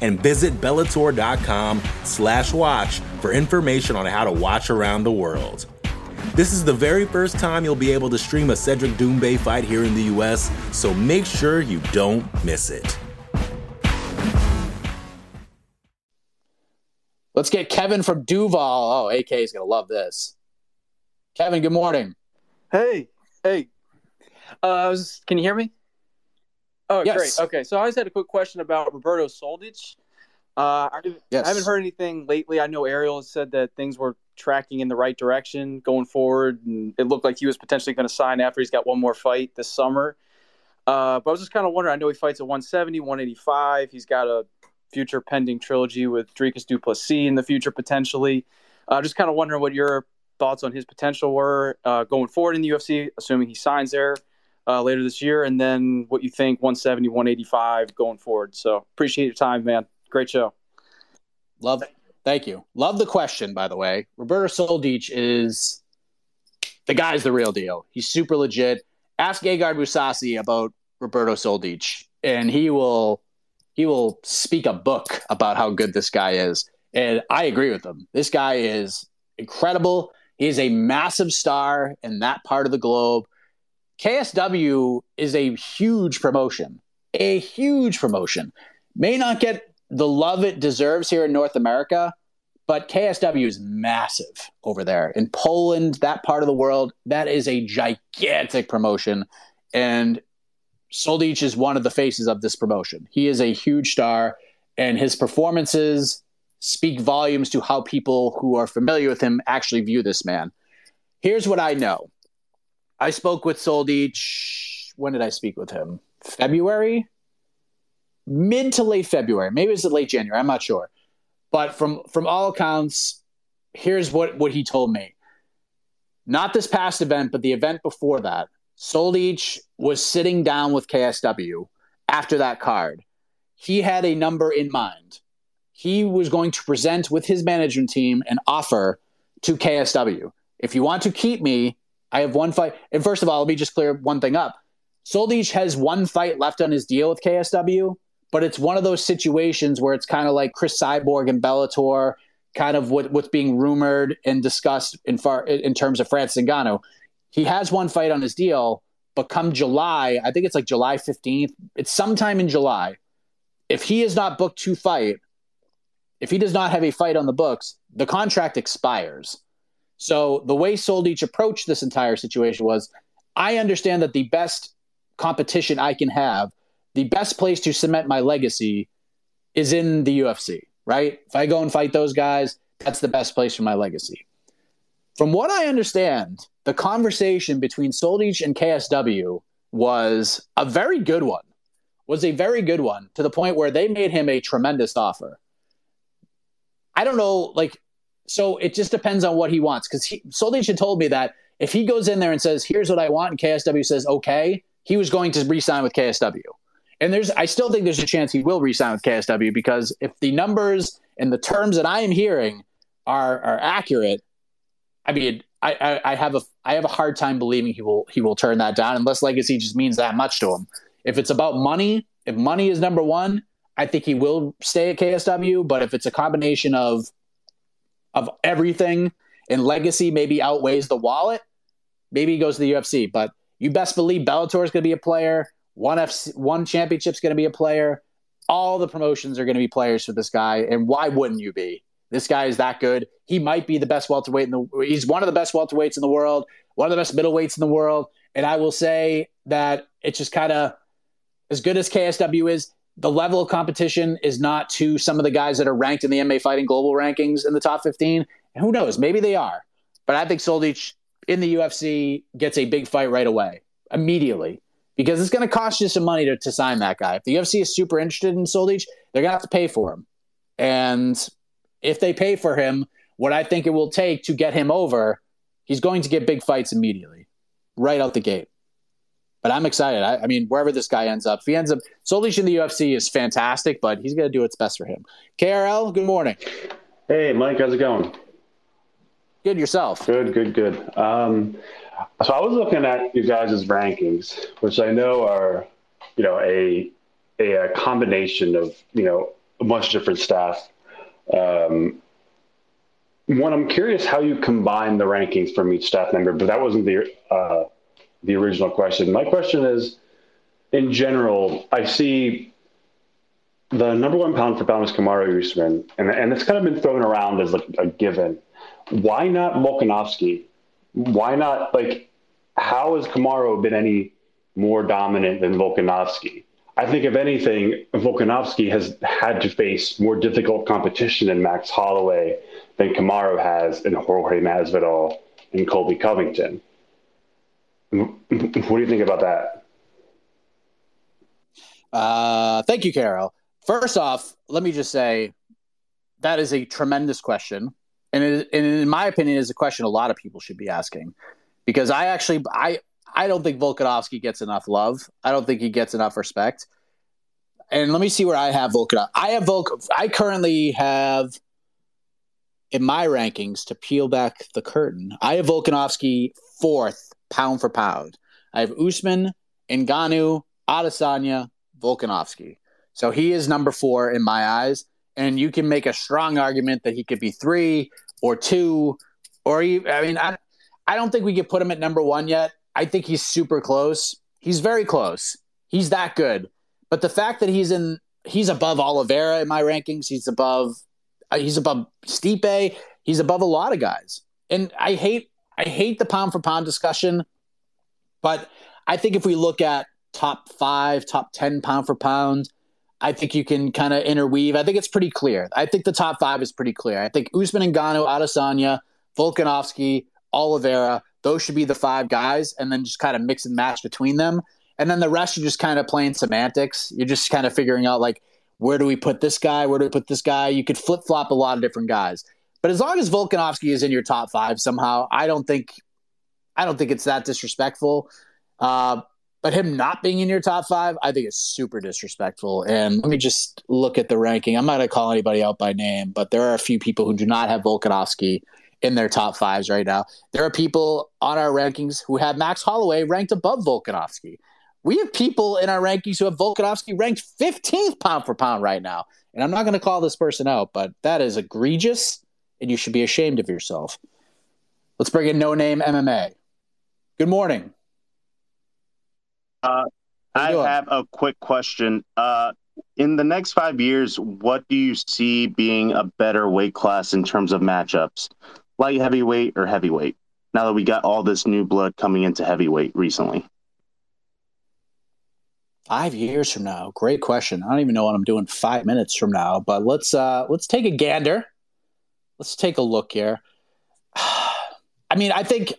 And visit Bellator.com slash watch for information on how to watch around the world. This is the very first time you'll be able to stream a Cédric Doumbè fight here in the U S, so make sure you don't miss it. Let's get Kevin from Duval. Oh, A K is going to love this. Kevin, good morning. Hey, hey. Uh, was, can you hear me? Oh, yes. Great. Okay, so I just had a quick question about Roberto Soldic. Uh, I, yes. I haven't heard anything lately. I know Ariel has said that things were tracking in the right direction going forward, and it looked like he was potentially going to sign after he's got one more fight this summer. Uh, but I was just kind of wondering, I know he fights at one seventy, one eighty-five. He's got a future pending trilogy with Dricus du Plessis in the future potentially. Uh, just kind of wondering what your thoughts on his potential were uh, going forward in the U F C, assuming he signs there. Uh, later this year, and then what you think one seventy, one eighty-five going forward. So appreciate your time, man. Great show. Love it. Thank you. Love the question, by the way. Roberto Soldic is the guy's the real deal. He's super legit. Ask Gegard Mousasi about Roberto Soldic, and he will he will speak a book about how good this guy is. And I agree with him. This guy is incredible. He is a massive star in that part of the globe. K S W is a huge promotion, a huge promotion. May not get the love it deserves here in North America, but K S W is massive over there. In Poland, that part of the world, that is a gigantic promotion. And Soldic is one of the faces of this promotion. He is a huge star, and his performances speak volumes to how people who are familiar with him actually view this man. Here's what I know. I spoke with Soldic, when did I speak with him? February? Mid to late February. Maybe it was late January. I'm not sure. But from, from all accounts, here's what, what he told me. Not this past event, but the event before that. Soldic was sitting down with K S W after that card. He had a number in mind. He was going to present with his management team an offer to K S W. If you want to keep me, I have one fight. And first of all, let me just clear one thing up. Soldic has one fight left on his deal with K S W, but it's one of those situations where it's kind of like Chris Cyborg and Bellator, kind of what, what's being rumored and discussed in far in terms of Francis Ngannou. He has one fight on his deal, but come July, I think it's like July fifteenth. It's sometime in July. If he is not booked to fight, if he does not have a fight on the books, the contract expires. So the way Soldich approached this entire situation was, I understand that the best competition I can have, the best place to cement my legacy is in the U F C, right? If I go and fight those guys, that's the best place for my legacy. From what I understand, the conversation between Soldich and K S W was a very good one, was a very good one to the point where they made him a tremendous offer. I don't know, like, so it just depends on what he wants. Because Soldich had told me that if he goes in there and says, here's what I want, and K S W says, okay, he was going to re-sign with K S W. And there's, I still think there's a chance he will re-sign with K S W, because if the numbers and the terms that I am hearing are are accurate, I mean, I, I, I have a I have a hard time believing he will he will turn that down, unless legacy just means that much to him. If it's about money, if money is number one, I think he will stay at K S W. But if it's a combination of of everything and legacy maybe outweighs the wallet, maybe he goes to the U F C. But you best believe Bellator is going to be a player. One F C, one championship is going to be a player. All the promotions are going to be players for this guy. And why wouldn't you be? This guy is that good. He might be the best welterweight in the. He's one of the best welterweights in the world. One of the best middleweights in the world. And I will say that it's just kind of, as good as K S W is, the level of competition is not to some of the guys that are ranked in the M M A Fighting global rankings in the top fifteen. And who knows? Maybe they are. But I think Soldich in the U F C gets a big fight right away, immediately, because it's going to cost you some money to, to sign that guy. If the U F C is super interested in Soldich, they're going to have to pay for him. And if they pay for him, what I think it will take to get him over, he's going to get big fights immediately, right out the gate. But I'm excited. I, I mean, wherever this guy ends up, if he ends up, Soldich in the U F C is fantastic, but he's going to do what's best for him. K R L, good morning. Hey, Mike, how's it going? Good, yourself? Good, good, good. Um, so I was looking at you guys' rankings, which I know are, you know, a, a, a combination of, you know, a bunch of different staff. Um, one, I'm curious how you combine the rankings from each staff member, but that wasn't the uh, – the original question. My question is, in general, I see the number one pound for pound is Kamaru Usman, and and it's kind of been thrown around as like a given. Why not Volkanovski? Why not, like, how has Kamaru been any more dominant than Volkanovski? I think, if anything, Volkanovski has had to face more difficult competition in Max Holloway than Kamaru has in Jorge Masvidal and Colby Covington. What do you think about that? Uh, thank you, Carol. First off, let me just say that is a tremendous question. And, it, and in my opinion, is a question a lot of people should be asking, because I actually, I, I don't think Volkanovski gets enough love. I don't think he gets enough respect. And let me see where I have Volkanovski. I have Volk. I currently have in my rankings, to peel back the curtain, I have Volkanovski fourth, pound for pound. I have Usman, Ngannou, Adesanya, Volkanovski. So he is number four in my eyes, and you can make a strong argument that he could be three or two, or he, I mean, I, I don't think we could put him at number one yet. I think he's super close. He's very close. He's that good. But the fact that he's in, he's above Oliveira in my rankings. He's above, he's above Stipe. He's above a lot of guys. And I hate. I hate the pound for pound discussion, but I think if we look at top five, top ten pound for pound, I think you can kind of interweave. I think it's pretty clear. I think the top five is pretty clear. I think Usman, Ngannou, Adesanya, Volkanovski, Oliveira, those should be the five guys, and then just kind of mix and match between them. And then the rest are just kind of playing semantics. You're just kind of figuring out, like, where do we put this guy? Where do we put this guy? You could flip-flop a lot of different guys. But as long as Volkanovski is in your top five somehow, I don't think, I don't think it's that disrespectful. Uh, but him not being in your top five, I think it's super disrespectful. And let me just look at the ranking. I'm not going to call anybody out by name, but there are a few people who do not have Volkanovski in their top fives right now. There are people on our rankings who have Max Holloway ranked above Volkanovski. We have people in our rankings who have Volkanovski ranked fifteenth pound for pound right now. And I'm not going to call this person out, but that is egregious. And you should be ashamed of yourself. Let's bring in No Name M M A. Good morning. Uh, I have a quick question. Uh, in the next five years, what do you see being a better weight class in terms of matchups? light heavyweight or heavyweight, now that we got all this new blood coming into heavyweight recently? Five years from now. Great question. I don't even know what I'm doing five minutes from now, but let's uh, let's take a gander. Let's take a look here. I mean, I think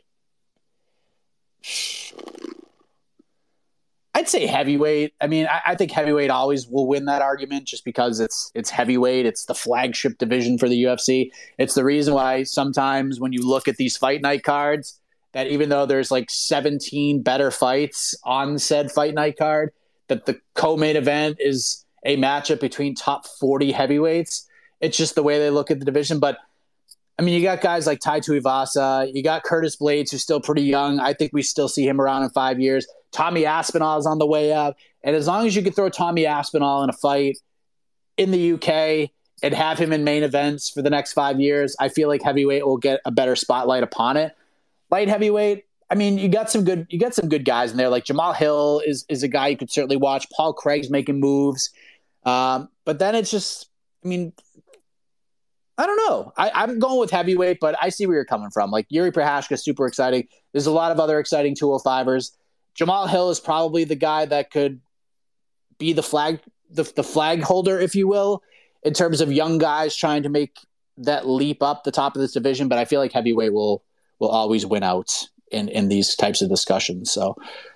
I'd say heavyweight. I mean, I, I think heavyweight always will win that argument just because it's it's heavyweight. It's the flagship division for the U F C. It's the reason why sometimes when you look at these fight night cards, that even though there's like seventeen better fights on said fight night card, that the co-main event is a matchup between top forty heavyweights. It's just the way they look at the division. But I mean, you got guys like Tai Tuivasa. You got Curtis Blades, who's still pretty young. I think we still see him around in five years. Tommy Aspinall is on the way up. And as long as you can throw Tommy Aspinall in a fight in the U K and have him in main events for the next five years, I feel like heavyweight will get a better spotlight upon it. Light heavyweight, I mean, you got some good you got some good guys in there. Like Jamal Hill is is a guy you could certainly watch. Paul Craig's making moves. Um, but then it's just, I mean, I don't know. I, I'm going with heavyweight, but I see where you're coming from. Like Jiří Procházka is super exciting. There's a lot of other exciting two oh fivers. Jamal Hill is probably the guy that could be the flag, the, the flag holder, if you will, in terms of young guys trying to make that leap up the top of this division. But I feel like heavyweight will will always win out in, in these types of discussions. So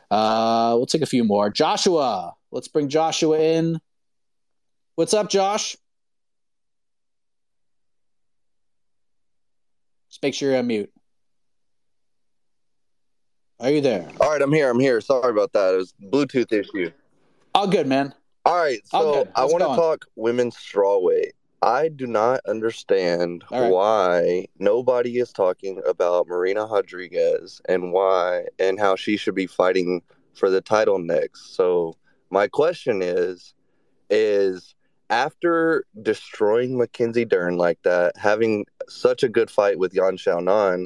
uh, we'll take a few more. Joshua. Let's bring Joshua in. What's up, Josh? Just make sure you're on mute. Are you there? All right, I'm here. I'm here. Sorry about that. It was a Bluetooth issue. All good, man. All right, so I want to talk women's strawweight. I do not understand right. why nobody is talking about Marina Rodriguez and why and how she should be fighting for the title next. So my question is, is after destroying Mackenzie Dern like that, having such a good fight with Yan Xiaonan,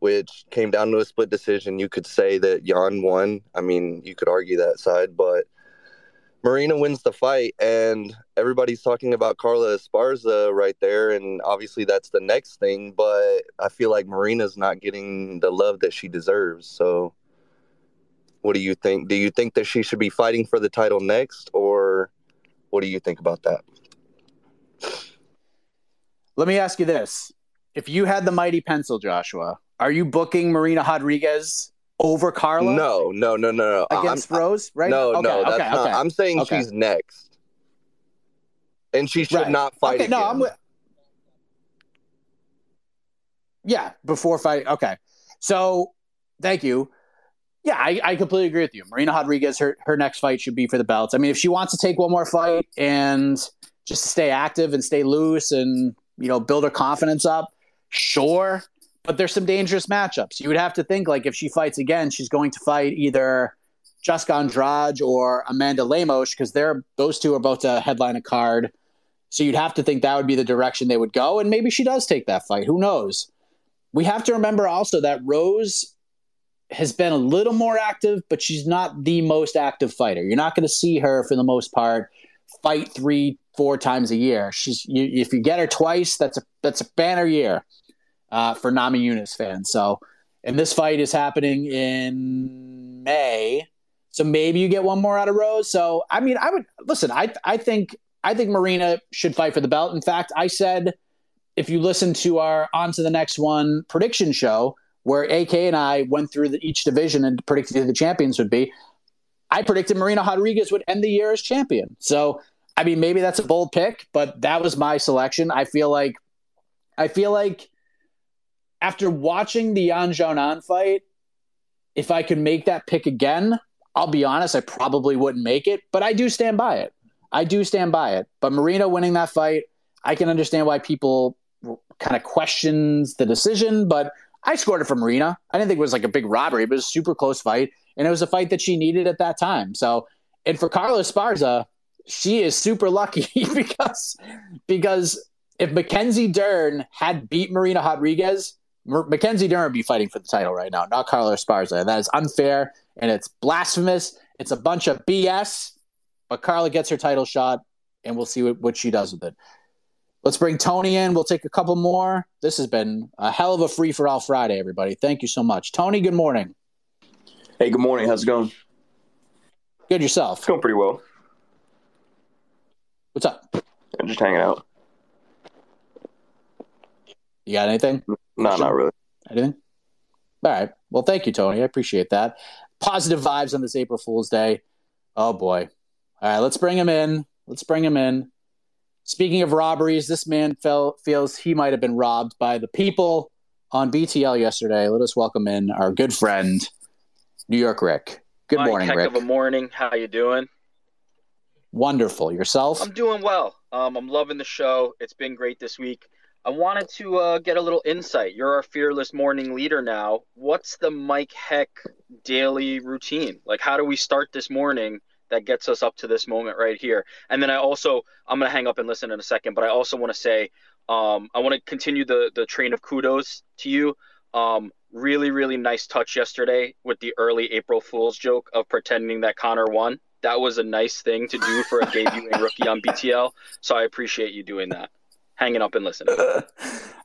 which came down to a split decision, you could say that Yan won. I mean, you could argue that side, but Marina wins the fight, and everybody's talking about Carla Esparza right there, and obviously that's the next thing, but I feel like Marina's not getting the love that she deserves. So what do you think? Do you think that she should be fighting for the title next, or what do you think about that? Let me ask you this. If you had the mighty pencil, Joshua, are you booking Marina Rodriguez over Carla? No, no, no, no, no. Against I'm, Rose, right? No, okay, no, that's okay, not. Okay. I'm saying okay. she's next, and she should right. not fight. Okay, again. No, I'm with. Yeah, before fighting. Okay, so thank you. Yeah, I, I completely agree with you. Marina Rodriguez, her her next fight should be for the belts. I mean, if she wants to take one more fight and just stay active and stay loose and you know build her confidence up, sure. But there's some dangerous matchups. You would have to think, like, if she fights again, she's going to fight either Jessica Andrade or Amanda Lemos because they're those two are both to headline a card. So you'd have to think that would be the direction they would go, and maybe she does take that fight. Who knows? We have to remember also that Rose has been a little more active, but she's not the most active fighter. You're not going to see her, for the most part, fight three, four times a year. She's you, if you get her twice, that's a that's a banner year. Uh, for Nami Yunus fans. So, and this fight is happening in May. So maybe you get one more out of Rose. So, I mean, I would listen, I I think I think Marina should fight for the belt. In fact, I said, if you listen to our On to the Next One prediction show, where A K and I went through the, each division and predicted who the champions would be, I predicted Marina Rodriguez would end the year as champion. So, I mean, maybe that's a bold pick, but that was my selection. I feel like, I feel like, after watching the Yan Xiaonan fight, if I could make that pick again, I'll be honest, I probably wouldn't make it, but I do stand by it. I do stand by it. But Marina winning that fight, I can understand why people kind of questions the decision, but I scored it for Marina. I didn't think it was like a big robbery, but it was a super close fight, and it was a fight that she needed at that time. So, and for Carla Esparza, she is super lucky because, because if Mackenzie Dern had beat Marina Rodriguez, Mackenzie Dern would be fighting for the title right now, not Carla Esparza. And that is unfair, and it's blasphemous. It's a bunch of B S, but Carla gets her title shot, and we'll see what, what she does with it. Let's bring Tony in. We'll take a couple more. This has been a hell of a free-for-all Friday, everybody. Thank you so much. Tony, good morning. Hey, good morning. How's it going? Good, yourself? It's going pretty well. What's up? I'm just hanging out. You got anything? No, not really. Anything? All right. Well, thank you, Tony. I appreciate that. Positive vibes on this April Fool's Day. Oh, boy. All right, let's bring him in. Let's bring him in. Speaking of robberies, this man fell, feels he might have been robbed by the people on B T L yesterday. Let us welcome in our good friend, New York Rick. Good My morning, heck Rick. Heck of a morning. How you doing? Wonderful. Yourself? I'm doing well. Um, I'm loving the show. It's been great this week. I wanted to uh, get a little insight. You're our fearless morning leader now. What's the Mike Heck daily routine? Like, how do we start this morning that gets us up to this moment right here? And then I also, I'm going to hang up and listen in a second, but I also want to say, um, I want to continue the, the train of kudos to you. Um, really, really nice touch yesterday with the early April Fool's joke of pretending that Connor won. That was a nice thing to do for a debuting rookie on B T L. So I appreciate you doing that. Hanging up and listening.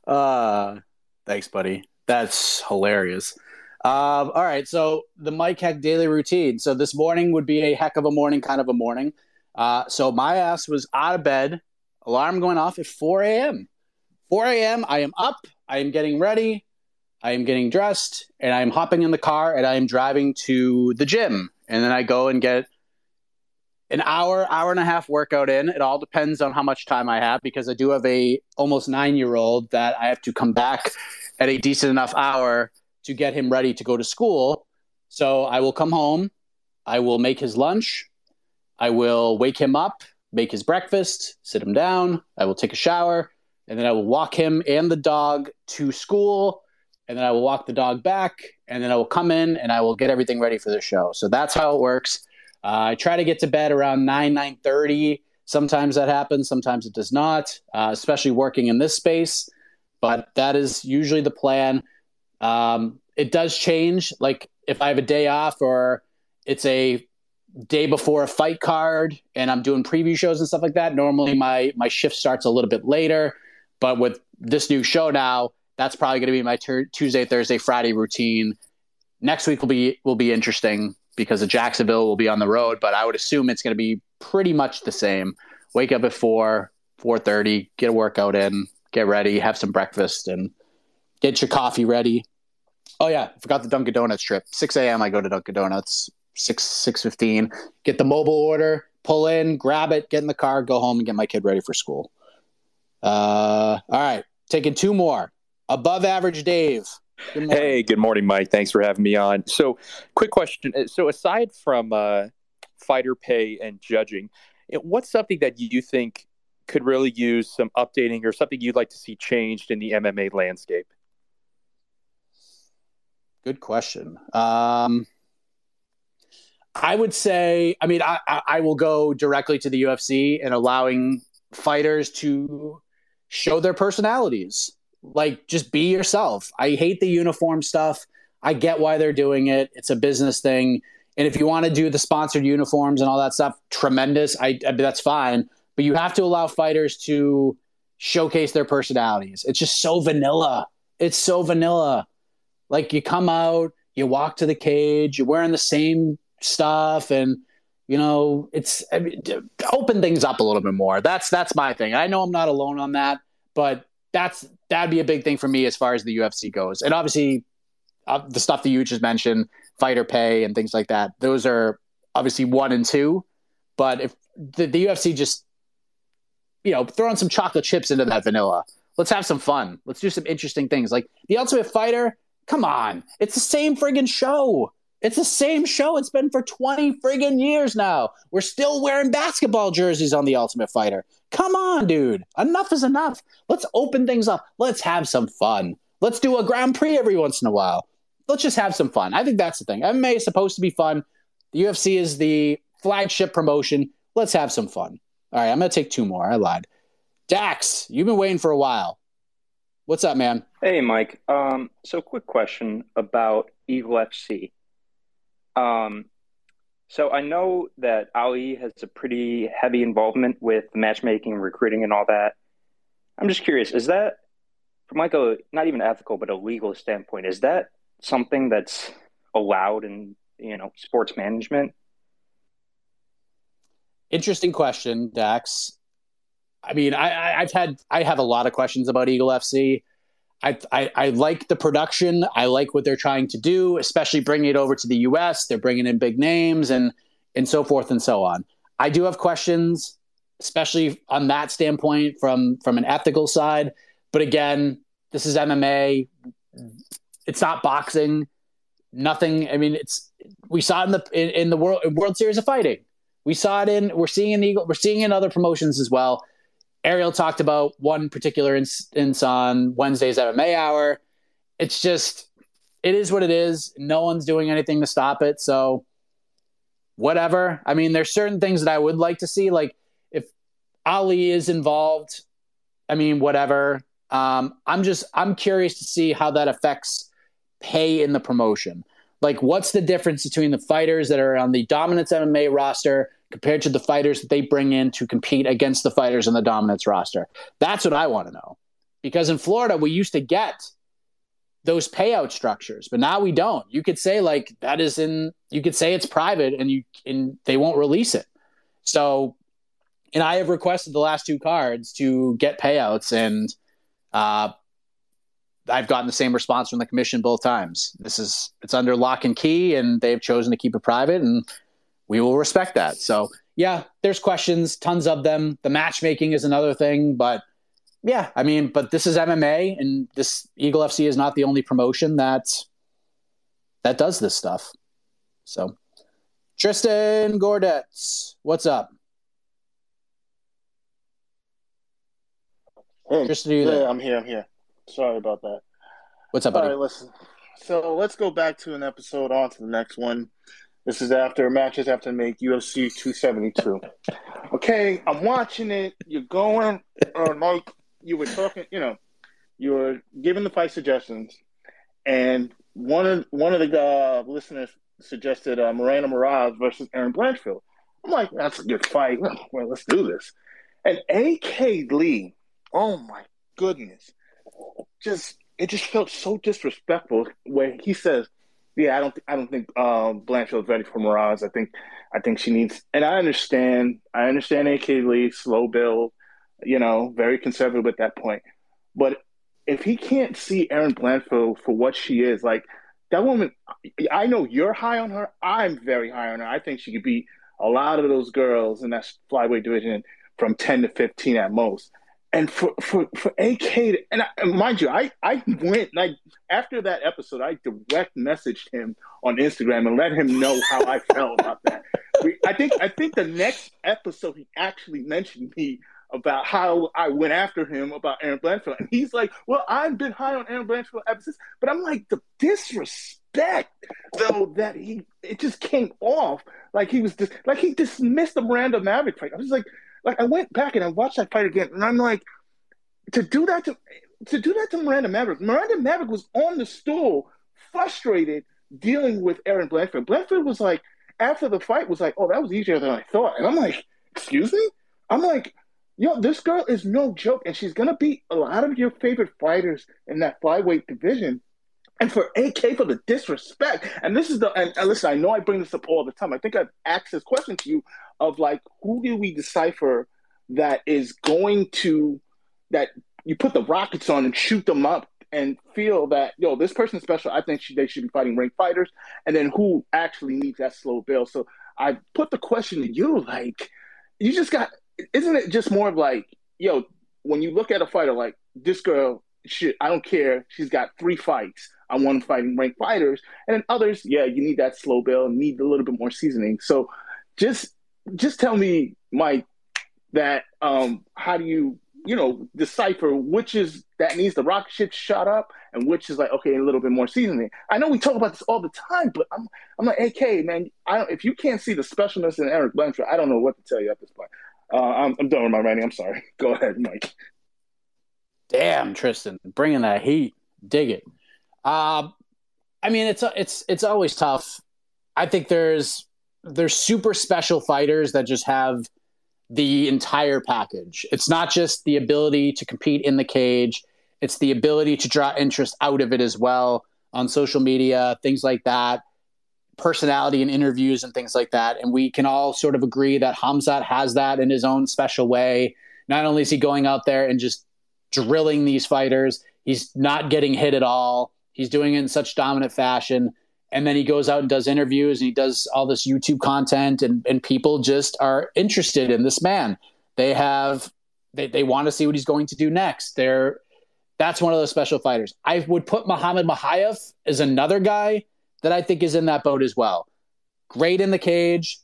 Uh, thanks, buddy. That's hilarious. Uh, all right, so the Mike Heck daily routine. So this morning would be a heck of a morning, kind of a morning. Uh, so my ass was out of bed, alarm going off at four a.m. four a.m., I am up, I am getting ready, I am getting dressed, and I am hopping in the car, and I am driving to the gym. And then I go and get an hour, hour and a half workout in. It all depends on how much time I have, because I do have a almost nine-year-old that I have to come back at a decent enough hour to get him ready to go to school. So I will come home. I will make his lunch. I will wake him up, make his breakfast, sit him down. I will take a shower, and then I will walk him and the dog to school, and then I will walk the dog back, and then I will come in, and I will get everything ready for the show. So that's how it works. Uh, I try to get to bed around nine, nine thirty. Sometimes that happens. Sometimes it does not, uh, especially working in this space. But that is usually the plan. Um, it does change. Like if I have a day off or it's a day before a fight card and I'm doing preview shows and stuff like that, normally my, my shift starts a little bit later. But with this new show now, that's probably going to be my ter- Tuesday, Thursday, Friday routine. Next week will be will be interesting, because the Jacksonville will be on the road, but I would assume it's going to be pretty much the same. Wake up at four, four thirty, get a workout in, get ready, have some breakfast, and get your coffee ready. Oh, yeah, I forgot the Dunkin' Donuts trip. six a.m. I go to Dunkin' Donuts, six, six fifteen. Get the mobile order, pull in, grab it, get in the car, go home, and get my kid ready for school. Uh, all right, taking two more. Above average Dave. Good hey, good morning, Mike. Thanks for having me on. So, quick question. So, aside from uh, fighter pay and judging, what's something that you think could really use some updating or something you'd like to see changed in the M M A landscape? Good question. Um, I would say, I mean, I, I will go directly to the U F C and allowing fighters to show their personalities. Like, just be yourself. I hate the uniform stuff. I get why they're doing it. It's a business thing. And if you want to do the sponsored uniforms and all that stuff, tremendous. I, I that's fine. But you have to allow fighters to showcase their personalities. It's just so vanilla. It's so vanilla. Like, you come out, you walk to the cage, you're wearing the same stuff, and you know, it's I mean, open things up a little bit more. That's that's my thing. I know I'm not alone on that, but that's that'd be a big thing for me as far as the U F C goes. And obviously uh, the stuff that you just mentioned, fighter pay and things like that, those are obviously one and two. But if the, the U F C just, you know, throwing some chocolate chips into that vanilla, let's have some fun. Let's do some interesting things. Like The Ultimate Fighter, come on. It's the same friggin' show. It's the same show. It's been for twenty friggin' years now. We're still wearing basketball jerseys on The Ultimate Fighter. Come on, dude. Enough is enough. Let's open things up. Let's have some fun. Let's do a Grand Prix every once in a while. Let's just have some fun. I think that's the thing. M M A is supposed to be fun. The U F C is the flagship promotion. Let's have some fun. All right, I'm going to take two more. I lied. Dax, you've been waiting for a while. What's up, man? Hey, Mike. Um, so quick question about Eagle F C. Um, so I know that Ali has a pretty heavy involvement with matchmaking, recruiting, and all that. I'm just curious, is that, from like a, not even ethical, but a legal standpoint, is that something that's allowed in, you know, sports management? Interesting question, Dax. I mean, I, I've had, I have a lot of questions about Eagle F C. I, I, I like the production. I like what they're trying to do, especially bringing it over to the U S. They're bringing in big names and, and so forth and so on. I do have questions, especially on that standpoint from, from an ethical side. But again, this is M M A. It's not boxing. Nothing. I mean, it's, we saw it in the, in, in the world, World Series of Fighting. We saw it in, we're seeing in Eagle, we're seeing in other promotions as well. Ariel talked about one particular instance on Wednesday's M M A Hour. It's just, it is what it is. No one's doing anything to stop it. So whatever. I mean, there's certain things that I would like to see. Like if Ali is involved, I mean, whatever. Um, I'm just, I'm curious to see how that affects pay in the promotion. Like what's the difference between the fighters that are on the Dominance M M A roster compared to the fighters that they bring in to compete against the fighters on the Dominance roster? That's what I want to know. Because in Florida, we used to get those payout structures, but now we don't. You could say like that is in, you could say it's private and you, and they won't release it. So, and I have requested the last two cards to get payouts, and uh, I've gotten the same response from the commission both times. This is, it's under lock and key, and they've chosen to keep it private, and we will respect that. So, yeah, there's questions, tons of them. The matchmaking is another thing, but yeah, I mean, but this is M M A, and this Eagle F C is not the only promotion that that does this stuff. So, Tristan Gordetz, what's up? Hey, Tristan, are you there? Hey, I'm here. I'm here. Sorry about that. What's up, buddy? All right, listen. So let's go back to an episode on to the next one. This is after matches after make U F C two seventy-two. Okay, I'm watching it. You're going, or like you were talking, you know, you were giving the fight suggestions, and one of one of the uh, listeners suggested uh, Miranda Mirage versus Erin Blanchfield. I'm like, that's a good fight. Well, let's do this. And A K Lee, oh my goodness, just it just felt so disrespectful when he says, yeah, I don't. Th- I don't think um, Blanchfield's ready for Mirage. I think, I think she needs. And I understand. I understand. A K Lee, slow build, you know, very conservative at that point. But if he can't see Erin Blanchfield for what she is, like that woman, I know you're high on her. I'm very high on her. I think she could beat a lot of those girls in that flyweight division from ten to fifteen at most. And for, for, for A K, to, and, I, and mind you, I, I went, and I, after that episode, I direct messaged him on Instagram and let him know how I felt about that. We, I think I think the next episode, he actually mentioned me about how I went after him about Erin Blanchfield. And he's like, well, I've been high on Erin Blanchfield ever since. But I'm like, the disrespect, though, that he, it just came off. Like he was, dis- like he dismissed the Miranda Maverick fight. I was just like, Like I went back and I watched that fight again, and I'm like, to do that to to do that to Miranda Maverick. Miranda Maverick was on the stool, frustrated, dealing with Erin Blanchfield. Blanchfield was like, after the fight, was like, oh, that was easier than I thought. And I'm like, excuse me? I'm like, yo, this girl is no joke, and she's gonna beat a lot of your favorite fighters in that flyweight division. And for A K, for the disrespect, and this is the, and, and listen, I know I bring this up all the time. I think I've asked this question to you of like, who do we decipher that is going to, that you put the rockets on and shoot them up and feel that, yo, this person's special. I think she, they should be fighting ranked fighters. And then who actually needs that slow build? So I put the question to you, like, you just got, isn't it just more of like, yo, when you look at a fighter, like this girl, shit, I don't care. She's got three fights. I want fighting ranked fighters. And then others, yeah, you need that slow build, need a little bit more seasoning. So just just tell me, Mike, that um, how do you, you know, decipher which is that needs the rocket ship shot up and which is like, okay, a little bit more seasoning. I know we talk about this all the time, but I'm I'm like, A K, man, I don't, if you can't see the specialness in Erin Blanchfield, I don't know what to tell you at this point. Uh, I'm, I'm done with my writing. I'm sorry. Go ahead, Mike. Damn, Tristan, bringing that heat. Dig it. Uh, I mean, it's it's it's always tough. I think there's there's super special fighters that just have the entire package. It's not just the ability to compete in the cage. It's the ability to draw interest out of it as well on social media, things like that, personality and interviews and things like that. And we can all sort of agree that Khamzat has that in his own special way. Not only is he going out there and just drilling these fighters, he's not getting hit at all. He's doing it in such dominant fashion. And then he goes out and does interviews and he does all this YouTube content, and, and people just are interested in this man. They have, they, they want to see what he's going to do next. They're, that's one of those special fighters. I would put Muhammad Makhachev as another guy that I think is in that boat as well. Great in the cage,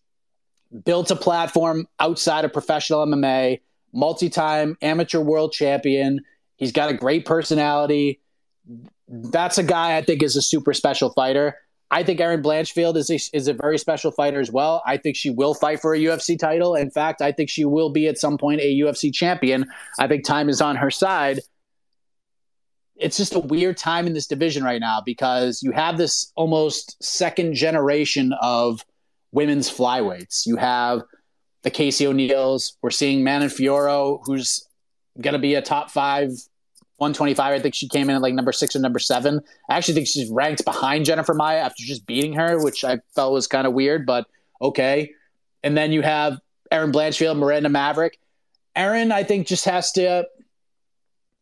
built a platform outside of professional M M A, multi-time amateur world champion. He's got a great personality. That's a guy I think is a super special fighter. I think Erin Blanchfield is a, is a very special fighter as well. I think she will fight for a U F C title. In fact, I think she will be at some point a U F C champion. I think time is on her side. It's just a weird time in this division right now because you have this almost second generation of women's flyweights. You have the Casey O'Neills. We're seeing Manon Fiorot, who's going to be a top five one twenty-five. I think she came in at like number six or number seven. I actually think she's ranked behind Jennifer Maia after just beating her, which I felt was kind of weird, but okay. And then you have Erin Blanchfield, Miranda Maverick. Erin, I think, just has to,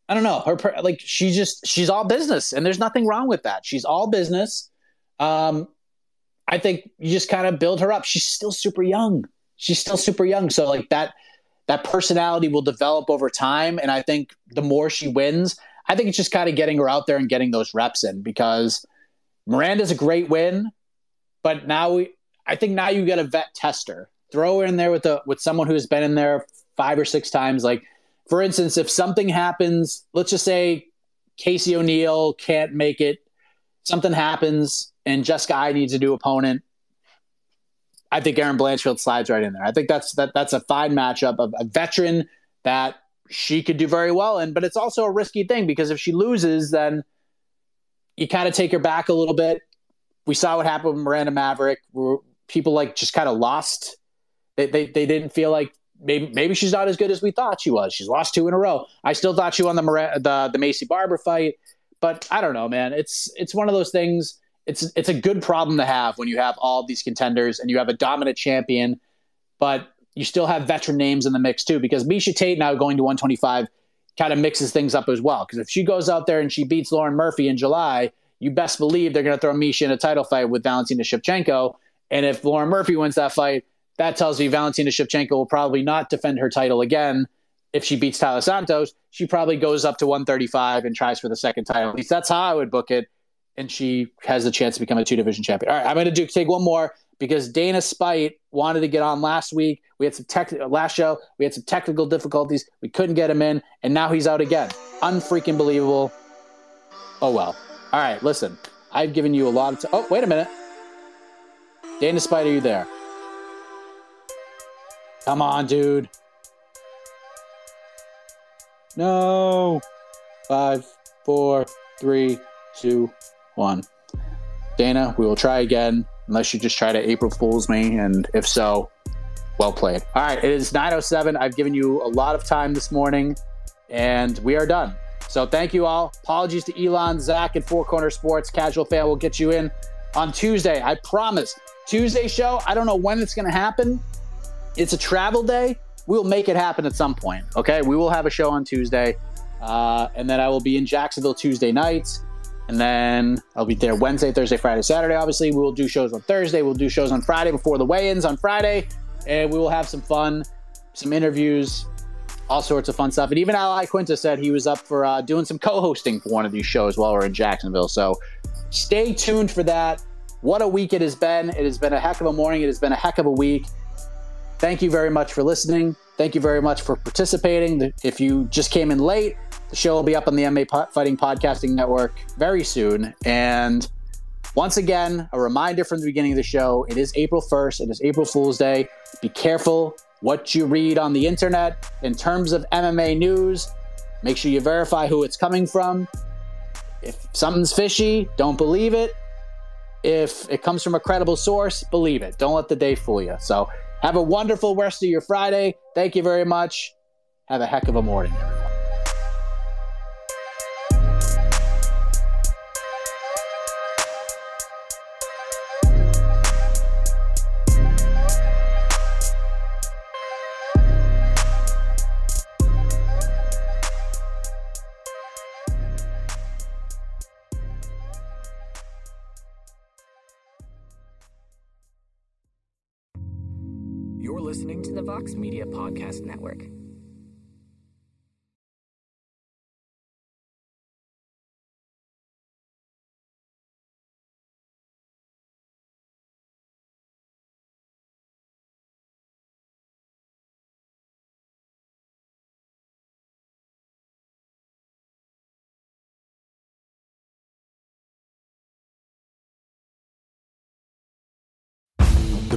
I don't know, her like she just, she's all business, and there's nothing wrong with that. She's all business. Um, I think you just kind of build her up. She's still super young. She's still super young. So like that, that personality will develop over time. And I think the more she wins, I think it's just kind of getting her out there and getting those reps in, because Miranda's a great win, but now we, I think now you got a vet tester, throw her in there with a, with someone who's been in there five or six times. Like for instance, if something happens, let's just say Casey O'Neill can't make it, something happens and Jessica I needs a new opponent. I think Erin Blanchfield slides right in there. I think that's that that's a fine matchup of a veteran that she could do very well in, but it's also a risky thing because if she loses, then you kind of take her back a little bit. We saw what happened with Miranda Maverick, where people like just kind of lost. They, they they didn't feel like maybe maybe she's not as good as we thought she was. She's lost two in a row. I still thought she won the the, the Macy Barber fight, but I don't know, man. It's it's one of those things. It's it's a good problem to have when you have all these contenders and you have a dominant champion, but you still have veteran names in the mix too, because Miesha Tate now going to one twenty-five kind of mixes things up as well. Because if she goes out there and she beats Lauren Murphy in July, you best believe they're going to throw Miesha in a title fight with Valentina Shevchenko. And if Lauren Murphy wins that fight, that tells me Valentina Shevchenko will probably not defend her title again. If she beats Tyler Santos, she probably goes up to one thirty-five and tries for the second title. At least that's how I would book it. And she has the chance to become a two-division champion. All right, I'm going to do take one more because Dana Spite wanted to get on last week. We had some tech last show. We had some technical difficulties. We couldn't get him in, and now he's out again. Unfreaking believable. Oh well. All right, listen. I've given you a lot of time. Oh, wait a minute. Dana Spite, are you there? Come on, dude. No. Five, four, three, two. One. Dana, we will try again, unless you just try to April Fool's me, and if so, well played. All right, it is nine oh seven. I've given you a lot of time this morning, and we are done. So thank you all. Apologies to Elon, Zach, and Four Corner Sports. Casual Fan will get you in on Tuesday. I promise. Tuesday show, I don't know when it's going to happen. It's a travel day. We'll make it happen at some point, okay? We will have a show on Tuesday, uh, and then I will be in Jacksonville Tuesday nights. And then I'll be there Wednesday, Thursday, Friday, Saturday. Obviously, we will do shows on Thursday. We'll do shows on Friday before the weigh-ins on Friday. And we will have some fun, some interviews, all sorts of fun stuff. And even Al Iaquinta said he was up for uh, doing some co-hosting for one of these shows while we're in Jacksonville. So stay tuned for that. What a week it has been. It has been a heck of a morning. It has been a heck of a week. Thank you very much for listening. Thank you very much for participating. If you just came in late, the show will be up on the M M A Fighting Podcasting Network very soon. And once again, a reminder from the beginning of the show, it is April first. It is April Fool's Day. Be careful what you read on the internet. In terms of M M A news, make sure you verify who it's coming from. If something's fishy, don't believe it. If it comes from a credible source, believe it. Don't let the day fool you. So Have a wonderful rest of your Friday. Thank you very much. Have a heck of a morning, everyone. You're listening to the Vox Media Podcast Network. The